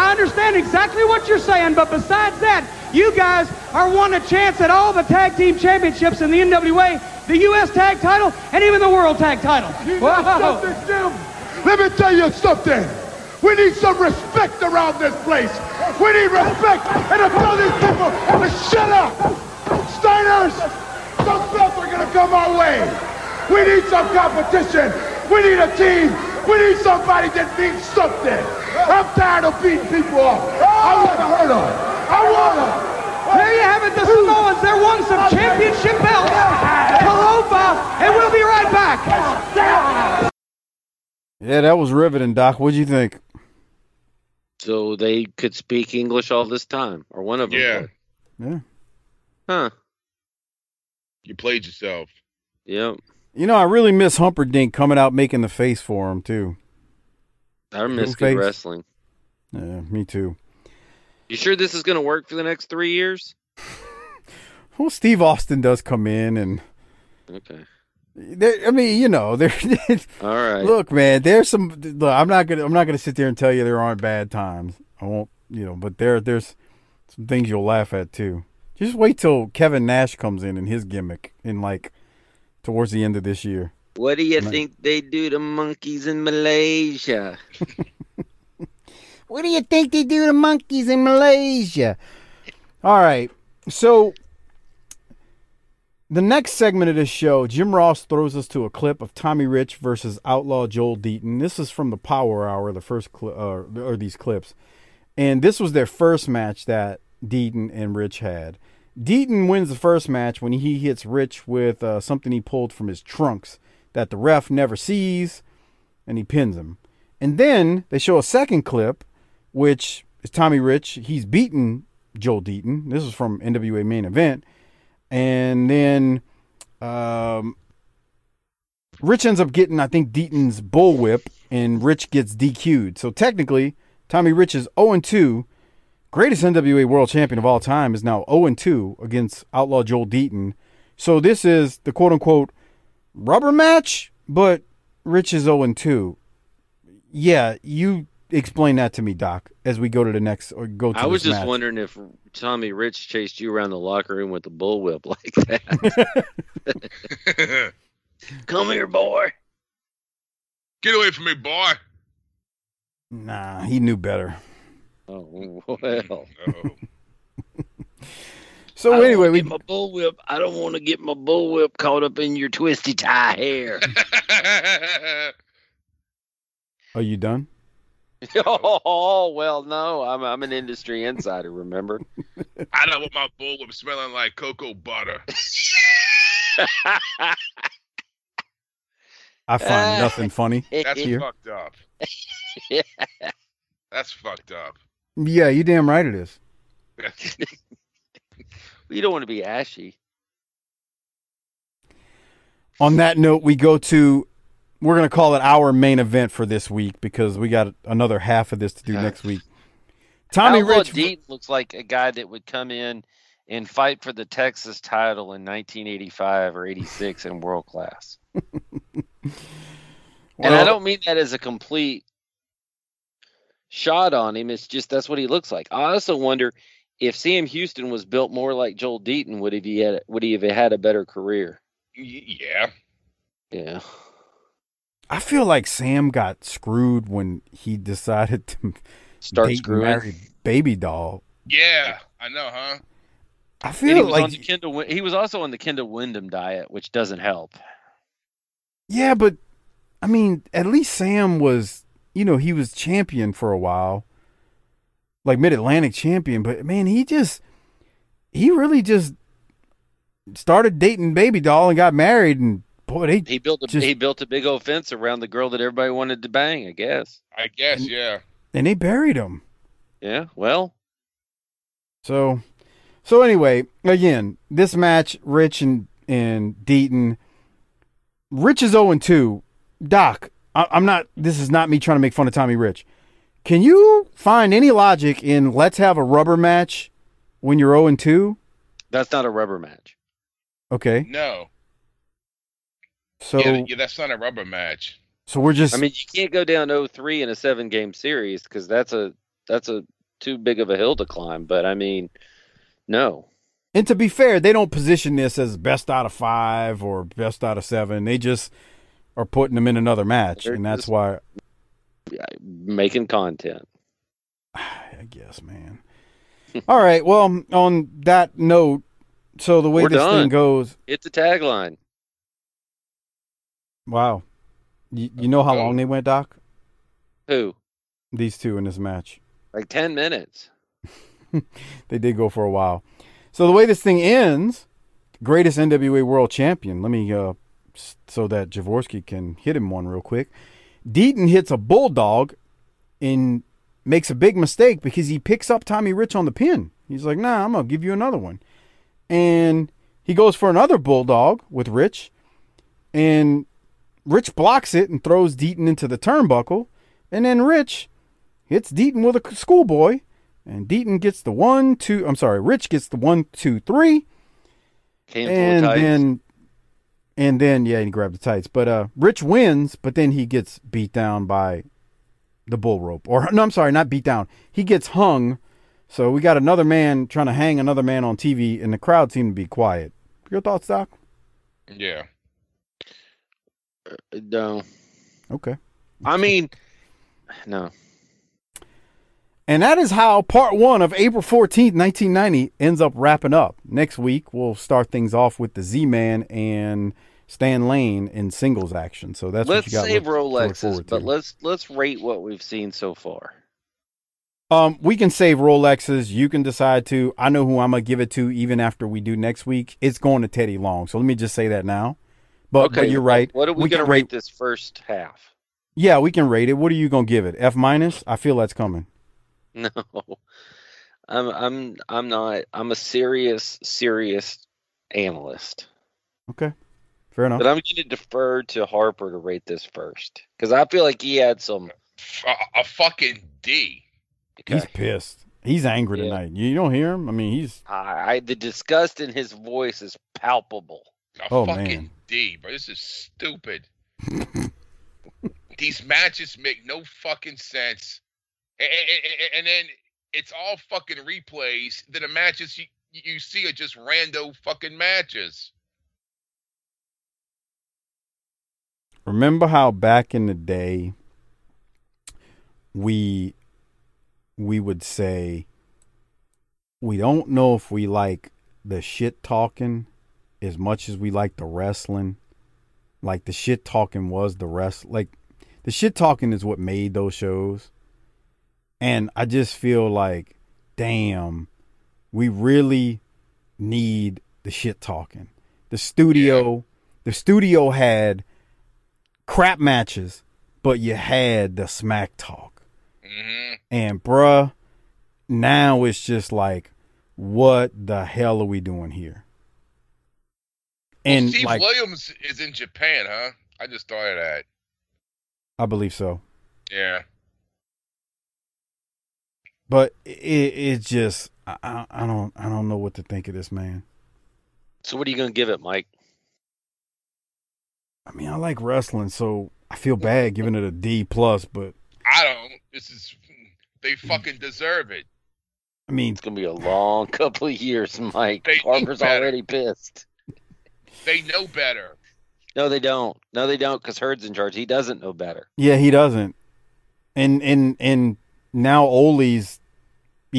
I understand exactly what you're saying, but besides that, you guys are won a chance at all the tag team championships in the NWA, the U.S. tag title, and even the world tag title. Wow. Let me tell you something. We need some respect around this place. We need respect and to tell these people to shut up. Steiners, those belts are going to come our way. We need some competition. We need a team. We need somebody that means something. I'm tired of beating people up. I want to hurt them. I want them. There you have it, the Samoans. They're won some championship belts. Kolofa, and we'll be right back. Yeah, that was riveting, Doc. What'd you think? So they could speak English all this time, or one of them. Yeah. Could. Yeah. Huh. You played yourself. Yep. You know, I really miss Humperdinck coming out making the face for him, too. I miss good wrestling. Yeah, me too. You sure this is going to work for the next 3 years? Well, Steve Austin does come in and... Okay. I mean, you know, there. All right. Look, man, there's some. Look, I'm not gonna sit there and tell you there aren't bad times. I won't, you know. But there's some things you'll laugh at too. Just wait till Kevin Nash comes in and his gimmick in like towards the end of this year. What do you think they do to monkeys in Malaysia? What do you think they do to monkeys in Malaysia? All right, so. The next segment of this show, Jim Ross throws us to a clip of Tommy Rich versus Outlaw Joel Deaton. This is from the Power Hour, the first or these clips. And this was their first match that Deaton and Rich had. Deaton wins the first match when he hits Rich with something he pulled from his trunks that the ref never sees, and he pins him. And then they show a second clip, which is Tommy Rich. He's beaten Joel Deaton. This is from NWA Main Event. And then Rich ends up getting, I think, Deaton's bullwhip, and Rich gets DQ'd. So technically, Tommy Rich is 0-2. Greatest NWA world champion of all time is now 0-2 against Outlaw Joel Deaton. So this is the quote-unquote rubber match, but Rich is 0-2. Yeah, you explain that to me, Doc, as we go to the next or go to the match. I was just wondering if Tommy Rich chased you around the locker room with a bullwhip like that. Come here, boy. Get away from me, boy. Nah, he knew better. Oh, well. No. So anyway, I don't want to get my bullwhip caught up in your twisty tie hair. Are you done? Oh, well, no, I'm an industry insider, remember? I don't want my bullwhip smelling like cocoa butter. I find nothing funny. That's fucked up. Yeah. That's fucked up. Yeah, you damn right it is. You don't want to be ashy. On that note, we go to... We're going to call it our main event for this week because we got another half of this to do next week. Tommy Rich Deaton looks like a guy that would come in and fight for the Texas title in 1985 or 86 in World Class. Well, and I don't mean that as a complete shot on him. It's just that's what he looks like. I also wonder if Sam Houston was built more like Joel Deaton, would he have had a better career? Yeah. Yeah. I feel like Sam got screwed when he decided to marry Baby Doll. Yeah, I know, huh? I feel like he was also on the Kendall Windham diet, which doesn't help. Yeah, but I mean, at least Sam was, you know, he was champion for a while, like Mid-Atlantic champion. But man, he really just started dating Baby Doll and got married and. Boy, he built a big old fence around the girl that everybody wanted to bang, I guess. I guess, yeah. And they buried him. Yeah, well. So anyway, again, this match, Rich and Deaton. Rich is 0-2. Doc, this is not me trying to make fun of Tommy Rich. Can you find any logic in let's have a rubber match when you're 0-2? That's not a rubber match. Okay. No. So yeah, that's not a rubber match. So we're just. I mean, you can't go down 0-3 in a 7-game series because that's too big of a hill to climb. But I mean, no. And to be fair, they don't position this as best out of 5 or best out of 7. They just are putting them in another match, and that's why making content. I guess, man. All right. Well, on that note, so the way we're this done. Thing goes, it's a tagline. Wow. You know how long they went, Doc? Who? These two in this match. Like 10 minutes. They did go for a while. So the way this thing ends, greatest NWA world champion. Let me, so that Jaworski can hit him one real quick. Deaton hits a bulldog and makes a big mistake because he picks up Tommy Rich on the pin. He's like, nah, I'm going to give you another one. And he goes for another bulldog with Rich. And Rich blocks it and throws Deaton into the turnbuckle. And then Rich hits Deaton with a schoolboy. And Deaton gets the one, two. I'm sorry, Rich gets the 1, 2, 3. And then he grabbed the tights. But Rich wins, but then he gets beat down by the bull rope. Or no, I'm sorry, not beat down. He gets hung. So we got another man trying to hang another man on TV, and the crowd seemed to be quiet. Your thoughts, Doc? Yeah. No. Okay. I mean, no. And that is how part one of April 14th, 1990 ends up wrapping up. Next week, we'll start things off with the Z-Man and Stan Lane in singles action. So that's what you got. Let's save Rolexes, but let's rate what we've seen so far. We can save Rolexes. You can decide to. I know who I'm going to give it to even after we do next week. It's going to Teddy Long. So let me just say that now. But you're right. What are we going to rate this first half? Yeah, we can rate it. What are you going to give it? F-? I feel that's coming. No, I'm not. I'm a serious analyst. Okay, fair enough. But I'm going to defer to Harper to rate this first because I feel like he had some a fucking D. Okay. He's pissed. He's angry tonight. You don't hear him. I mean, he's the disgust in his voice is palpable. A fucking D, bro. This is stupid. These matches make no fucking sense. And then it's all fucking replays. Then the matches you see are just rando fucking matches. Remember how back in the day we would say we don't know if we like the shit talking as much as we like the wrestling. Like the shit talking was the wrestling. Like the shit talking is what made those shows. And I just feel like, damn, we really need the shit talking. The studio had crap matches, but you had the smack talk. Mm-hmm. And bruh, now it's just like, what the hell are we doing here? And Steve Williams is in Japan, huh? I just thought of that. I believe so. Yeah. But it's just I don't know what to think of this, man. So what are you gonna give it, Mike? I mean, I like wrestling, so I feel bad giving it a D+, but I don't. They fucking deserve it. I mean, it's gonna be a long couple of years, Mike. Harper's already pissed. They know better. No, they don't. No, they don't. Because Herd's in charge. He doesn't know better. Yeah, he doesn't. And now Ole's,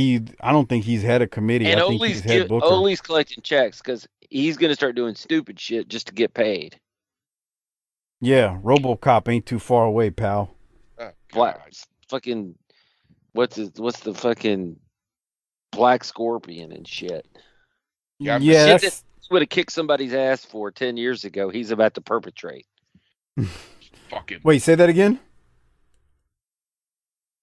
I don't think he's had a committee. And I think he's head booker. Ole's collecting checks because he's going to start doing stupid shit just to get paid. Yeah, RoboCop ain't too far away, pal. Oh, fucking, what's the fucking Black Scorpion and shit? Yeah, shit that he would have kicked somebody's ass for 10 years ago. He's about to perpetrate. Fucking. Wait, say that again?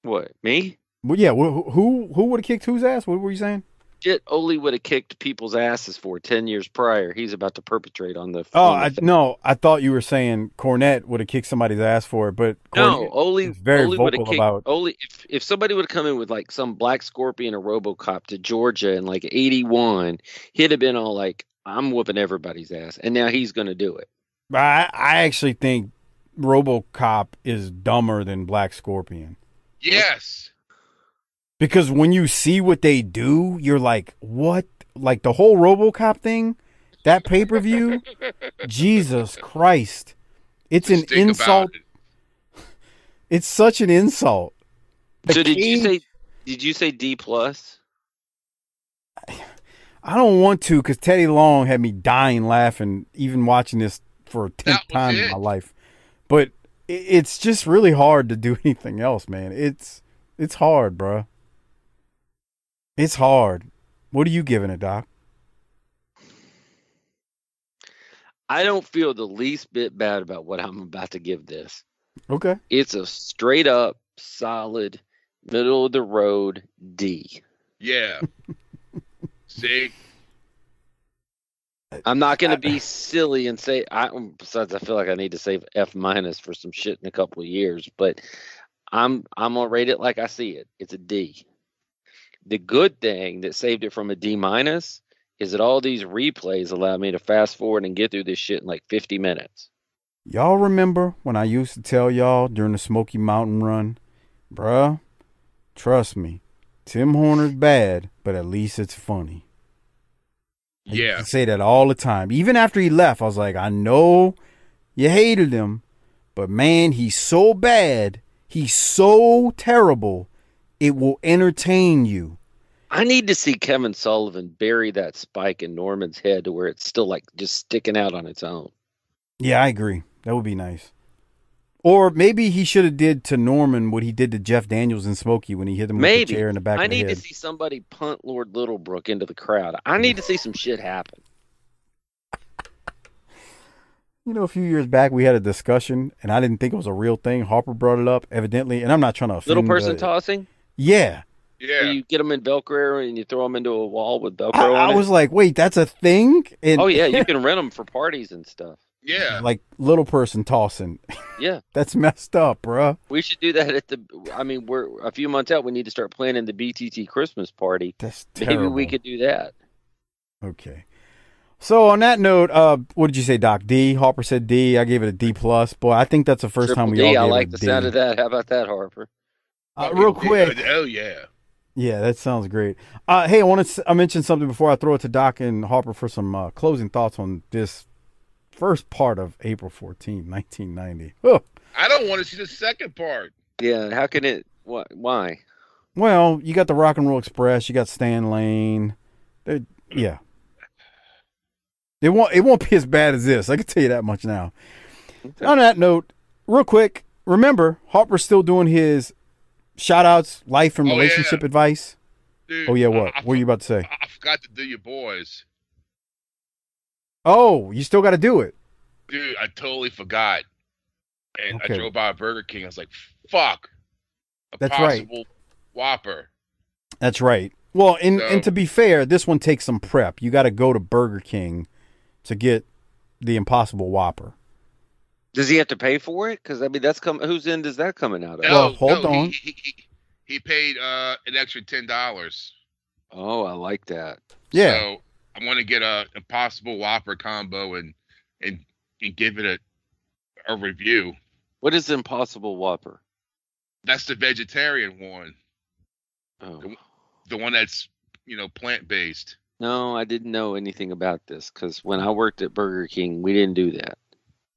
What, me? Well, yeah, who would have kicked whose ass? What were you saying? Shit, Ole would have kicked people's asses for 10 years prior. He's about to perpetrate on the... Oh, no, I thought you were saying Cornette would have kicked somebody's ass for it, but... No, Ole would have kicked... Ole, if somebody would have come in with, like, some Black Scorpion or RoboCop to Georgia in, like, 81, he'd have been all like, I'm whooping everybody's ass, and now he's going to do it. I actually think RoboCop is dumber than Black Scorpion. Yes. Because when you see what they do, you're like, what? Like the whole RoboCop thing, that pay-per-view? Jesus Christ. It's an insult. It's such an insult. So did you say D+? I don't want to because Teddy Long had me dying laughing even watching this for a 10th time in my life. But it's just really hard to do anything else, man. It's hard, bro. It's hard. What are you giving it, Doc? I don't feel the least bit bad about what I'm about to give this. Okay. It's a straight up, solid, middle of the road D. Yeah. See? I'm not going to be silly and say, besides I feel like I need to save F- for some shit in a couple of years, but I'm going to rate it like I see it. It's a D. The good thing that saved it from a D- is that all these replays allowed me to fast forward and get through this shit in like 50 minutes. Y'all remember when I used to tell y'all during the Smoky Mountain run, bruh, trust me, Tim Horner's bad, but at least it's funny. Yeah. I say that all the time. Even after he left, I was like, I know you hated him, but man, he's so bad. He's so terrible. It will entertain you. I need to see Kevin Sullivan bury that spike in Norman's head to where it's still like just sticking out on its own. Yeah, I agree. That would be nice. Or maybe he should have did to Norman what he did to Jeff Daniels and Smokey when he hit him with the chair in the back of the head. I need to see somebody punt Lord Littlebrook into the crowd. I need to see some shit happen. You know, a few years back we had a discussion, and I didn't think it was a real thing. Harper brought it up, evidently, and I'm not trying to offend. Little person tossing? Yeah. Yeah. You get them in Velcro and you throw them into a wall with Velcro on it? I was like, wait, that's a thing? And oh, yeah, you can rent them for parties and stuff. Yeah. Like little person tossing. Yeah. That's messed up, bro. We should do that at the, I mean, we're a few months out. We need to start planning the BTT Christmas party. That's terrible. Maybe we could do that. Okay. So on that note, what did you say, Doc? D? Harper said D. I gave it a D+. Boy, I think that's the first time we all gave it a D. I like the sound of that. How about that, Harper? Real quick. Oh, yeah. Yeah, that sounds great. Hey, I mentioned something before I throw it to Doc and Harper for some closing thoughts on this first part of April 14, 1990. Ugh. I don't want to see the second part. Yeah, how can it? What? Why? Well, you got the Rock and Roll Express. You got Stan Lane. Yeah, it won't be as bad as this. I can tell you that much now. Okay. On that note, real quick, remember Harper's still doing his shout-outs, life and relationship advice. Dude, what? What were you about to say? I forgot to do your boys. Oh, you still got to do it. Dude, I totally forgot. And okay. I drove by Burger King. I was like, fuck. That's right. Whopper. That's right. Well, and to be fair, this one takes some prep. You got to go to Burger King to get the Impossible Whopper. Does he have to pay for it? Because, I mean, whose end is that coming out of? Hold on. He paid an extra $10. Oh, I like that. Yeah. So, I want to get a Impossible Whopper combo and give it a review. What is the Impossible Whopper? That's the vegetarian one. Oh. The one that's, plant-based. No, I didn't know anything about this because when I worked at Burger King, we didn't do that.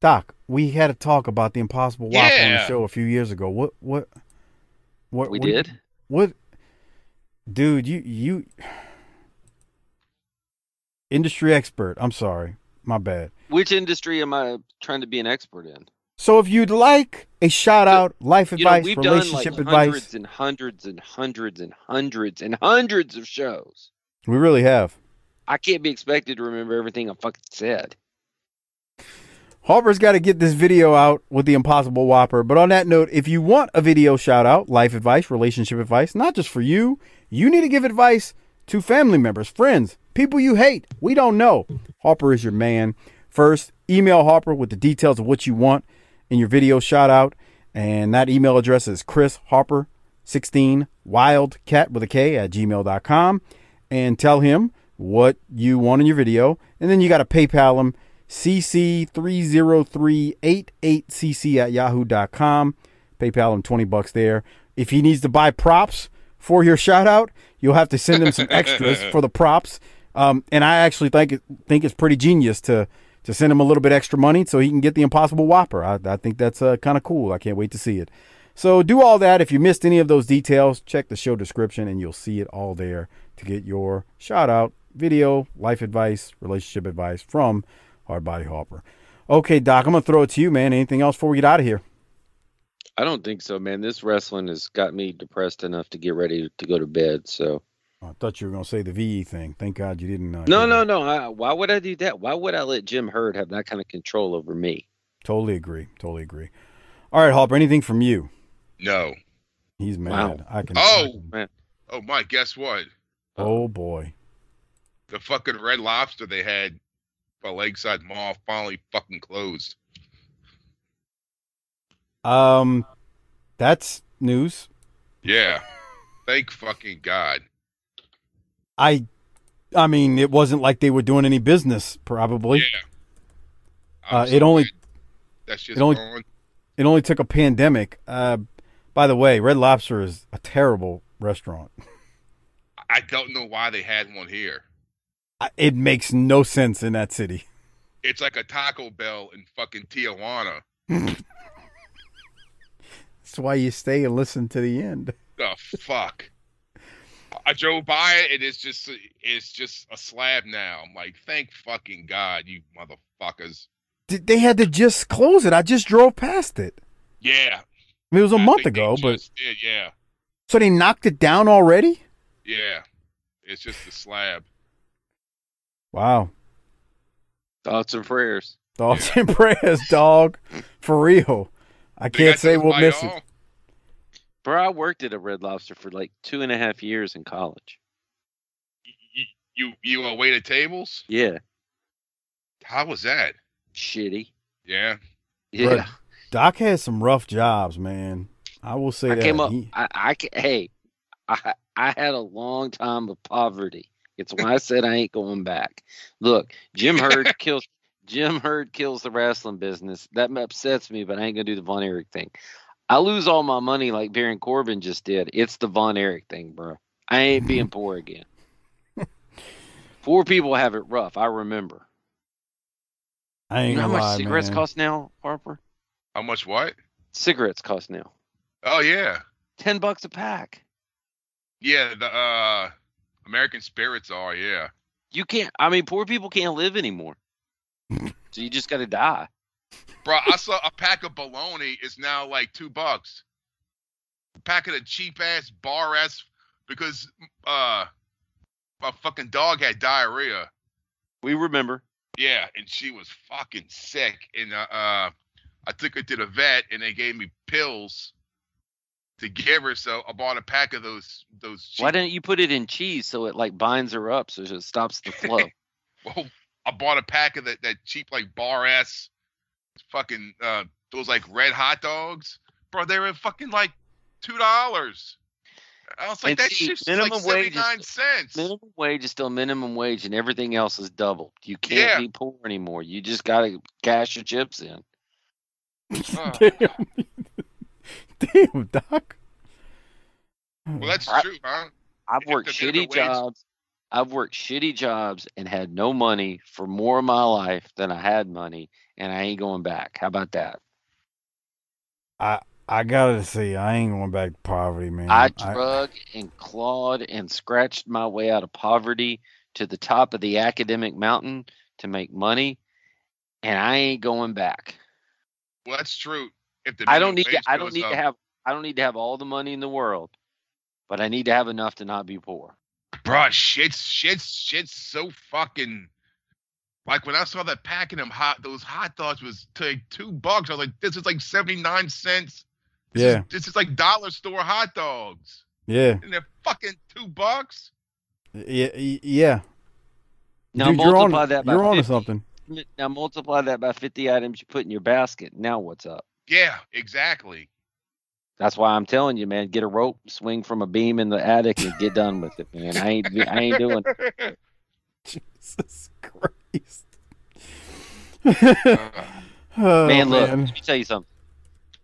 Doc, we had a talk about the Impossible Whopper on the show a few years ago. What we did? What? Dude, you industry expert. I'm sorry. My bad. Which industry am I trying to be an expert in? So if you'd like a shout out, life advice, relationship advice. We've done like hundreds of shows. We really have. I can't be expected to remember everything I fucking said. Harper's got to get this video out with the Impossible Whopper. But on that note, if you want a video shout out, life advice, relationship advice, not just for you, you need to give advice to family members, friends, people you hate. We don't know. Harper is your man. First, email Harper with the details of what you want in your video shout out. And that email address is chrisharper16wildcat@gmail.com. And tell him what you want in your video. And then you got to PayPal him. cc30388cc@yahoo.com. PayPal him $20 there. If he needs to buy props for your shout out, you'll have to send him some extras for the props. And I actually think it's pretty genius to send him a little bit extra money so he can get the Impossible Whopper. I think that's kind of cool. I can't wait to see it. So do all that. If you missed any of those details, check the show description and you'll see it all there to get your shout out, video, life advice, relationship advice from Hardbody Harper. Okay, Doc, I'm going to throw it to you, man. Anything else before we get out of here? I don't think so, man. This wrestling has got me depressed enough to get ready to go to bed, so. I thought you were going to say the VE thing. Thank God you didn't. No. Why would I do that? Why would I let Jim Herd have that kind of control over me? Totally agree. All right, Harper, anything from you? No. He's mad. Wow. I can. Oh, Mike, guess what? Oh, boy. The fucking Red Lobster they had by Lakeside Mall finally fucking closed. That's news. Yeah. Thank fucking God. I mean, it wasn't like they were doing any business, probably. Yeah. It only took a pandemic. By the way, Red Lobster is a terrible restaurant. I don't know why they had one here. It makes no sense in that city. It's like a Taco Bell in fucking Tijuana. That's why you stay and listen to the end. The fuck. I drove by it, and it's just a slab now. I'm like, thank fucking God, you motherfuckers. They had to just close it. I just drove past it. Yeah. I mean, it was a month ago, but... Did, yeah. So they knocked it down already? Yeah. It's just a slab. Wow. Thoughts and prayers. Thoughts and prayers, dog. For real. I can't say we'll miss it. Bro, I worked at a Red Lobster for like 2.5 years in college. You wait at tables? Yeah. How was that? Shitty. Yeah. Yeah. Bro, Doc has some rough jobs, man. I will say that. I had a long time of poverty. It's why I said I ain't going back. Look, Jim Herd kills the wrestling business. That upsets me, but I ain't gonna do the Von Erich thing. I lose all my money like Baron Corbin just did. It's the Von Erich thing, bro. I ain't being poor again. Poor people have it rough. I remember. I ain't gonna lie, how much cigarettes cost now, Harper? How much what? Cigarettes cost now. Oh yeah. $10 a pack. Yeah, the American Spirits are, yeah. You can't. I mean, poor people can't live anymore. So you just gotta die. Bro, I saw a pack of bologna is now like $2. A pack of the cheap ass bar ass because my fucking dog had diarrhea. We remember. Yeah, and she was fucking sick, and I took her to the vet, and they gave me pills to give her. So I bought a pack of those. Why didn't you put it in cheese so it like binds her up so it stops the flow? Well, I bought a pack of that cheap like bar ass. Fucking those like red hot dogs, bro. They were fucking like $2. I was like, and that shit's like 79 cents. Minimum wage is still minimum wage, and everything else is doubled. You can't be poor anymore. You just gotta cash your chips in. Damn, Doc. Well, that's true, huh? I've worked shitty jobs. I've worked shitty jobs and had no money for more of my life than I had money, and I ain't going back. How about that? I gotta say, I ain't going back to poverty, man. I drug and clawed and scratched my way out of poverty to the top of the academic mountain to make money, and I ain't going back. Well, that's true. If the I don't need to have all the money in the world, but I need to have enough to not be poor. Bruh, shit's so fucking, like when I saw that pack of them hot dogs was $2. I was like, this is like 79 cents. Yeah. This is like dollar store hot dogs. Yeah. And they're fucking $2. Yeah. Now dude, multiply that by 50. Now multiply that by 50 items you put in your basket. Now what's up? Yeah, exactly. That's why I'm telling you, man, get a rope, swing from a beam in the attic, and get done with it, man. I ain't doing it. Jesus Christ. Man, look, let me tell you something.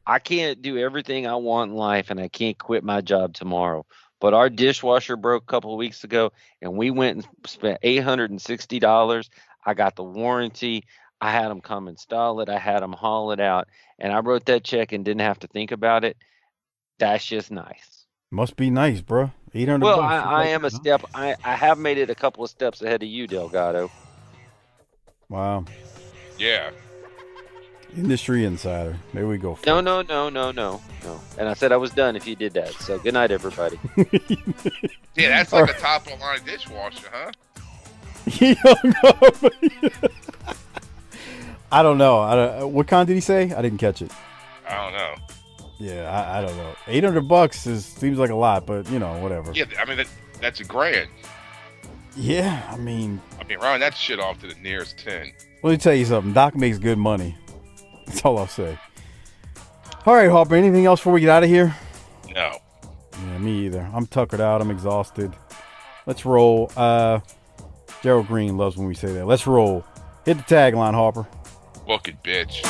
I can't do everything I want in life, and I can't quit my job tomorrow. But our dishwasher broke a couple of weeks ago, and we went and spent $860. I got the warranty. I had them come install it. I had them haul it out. And I wrote that check and didn't have to think about it. That's just nice. Must be nice, bro. Well, I am a step. I have made it a couple of steps ahead of you, Delgado. Wow. Yeah. Industry insider. There we go. No. And I said I was done if you did that. So good night, everybody. Yeah, that's like a top of the line dishwasher, huh? I don't know. What kind did he say? I didn't catch it. I don't know. Yeah, I don't know. $800 seems like a lot, but you know, whatever. Yeah, I mean that's $1,000. Yeah, I mean, round that shit off to the nearest 10. Let me tell you something. Doc makes good money. That's all I'll say. All right, Harper. Anything else before we get out of here? No. Yeah, me either. I'm tuckered out. I'm exhausted. Let's roll. Gerald Green loves when we say that. Let's roll. Hit the tagline, Harper. Fucking bitch.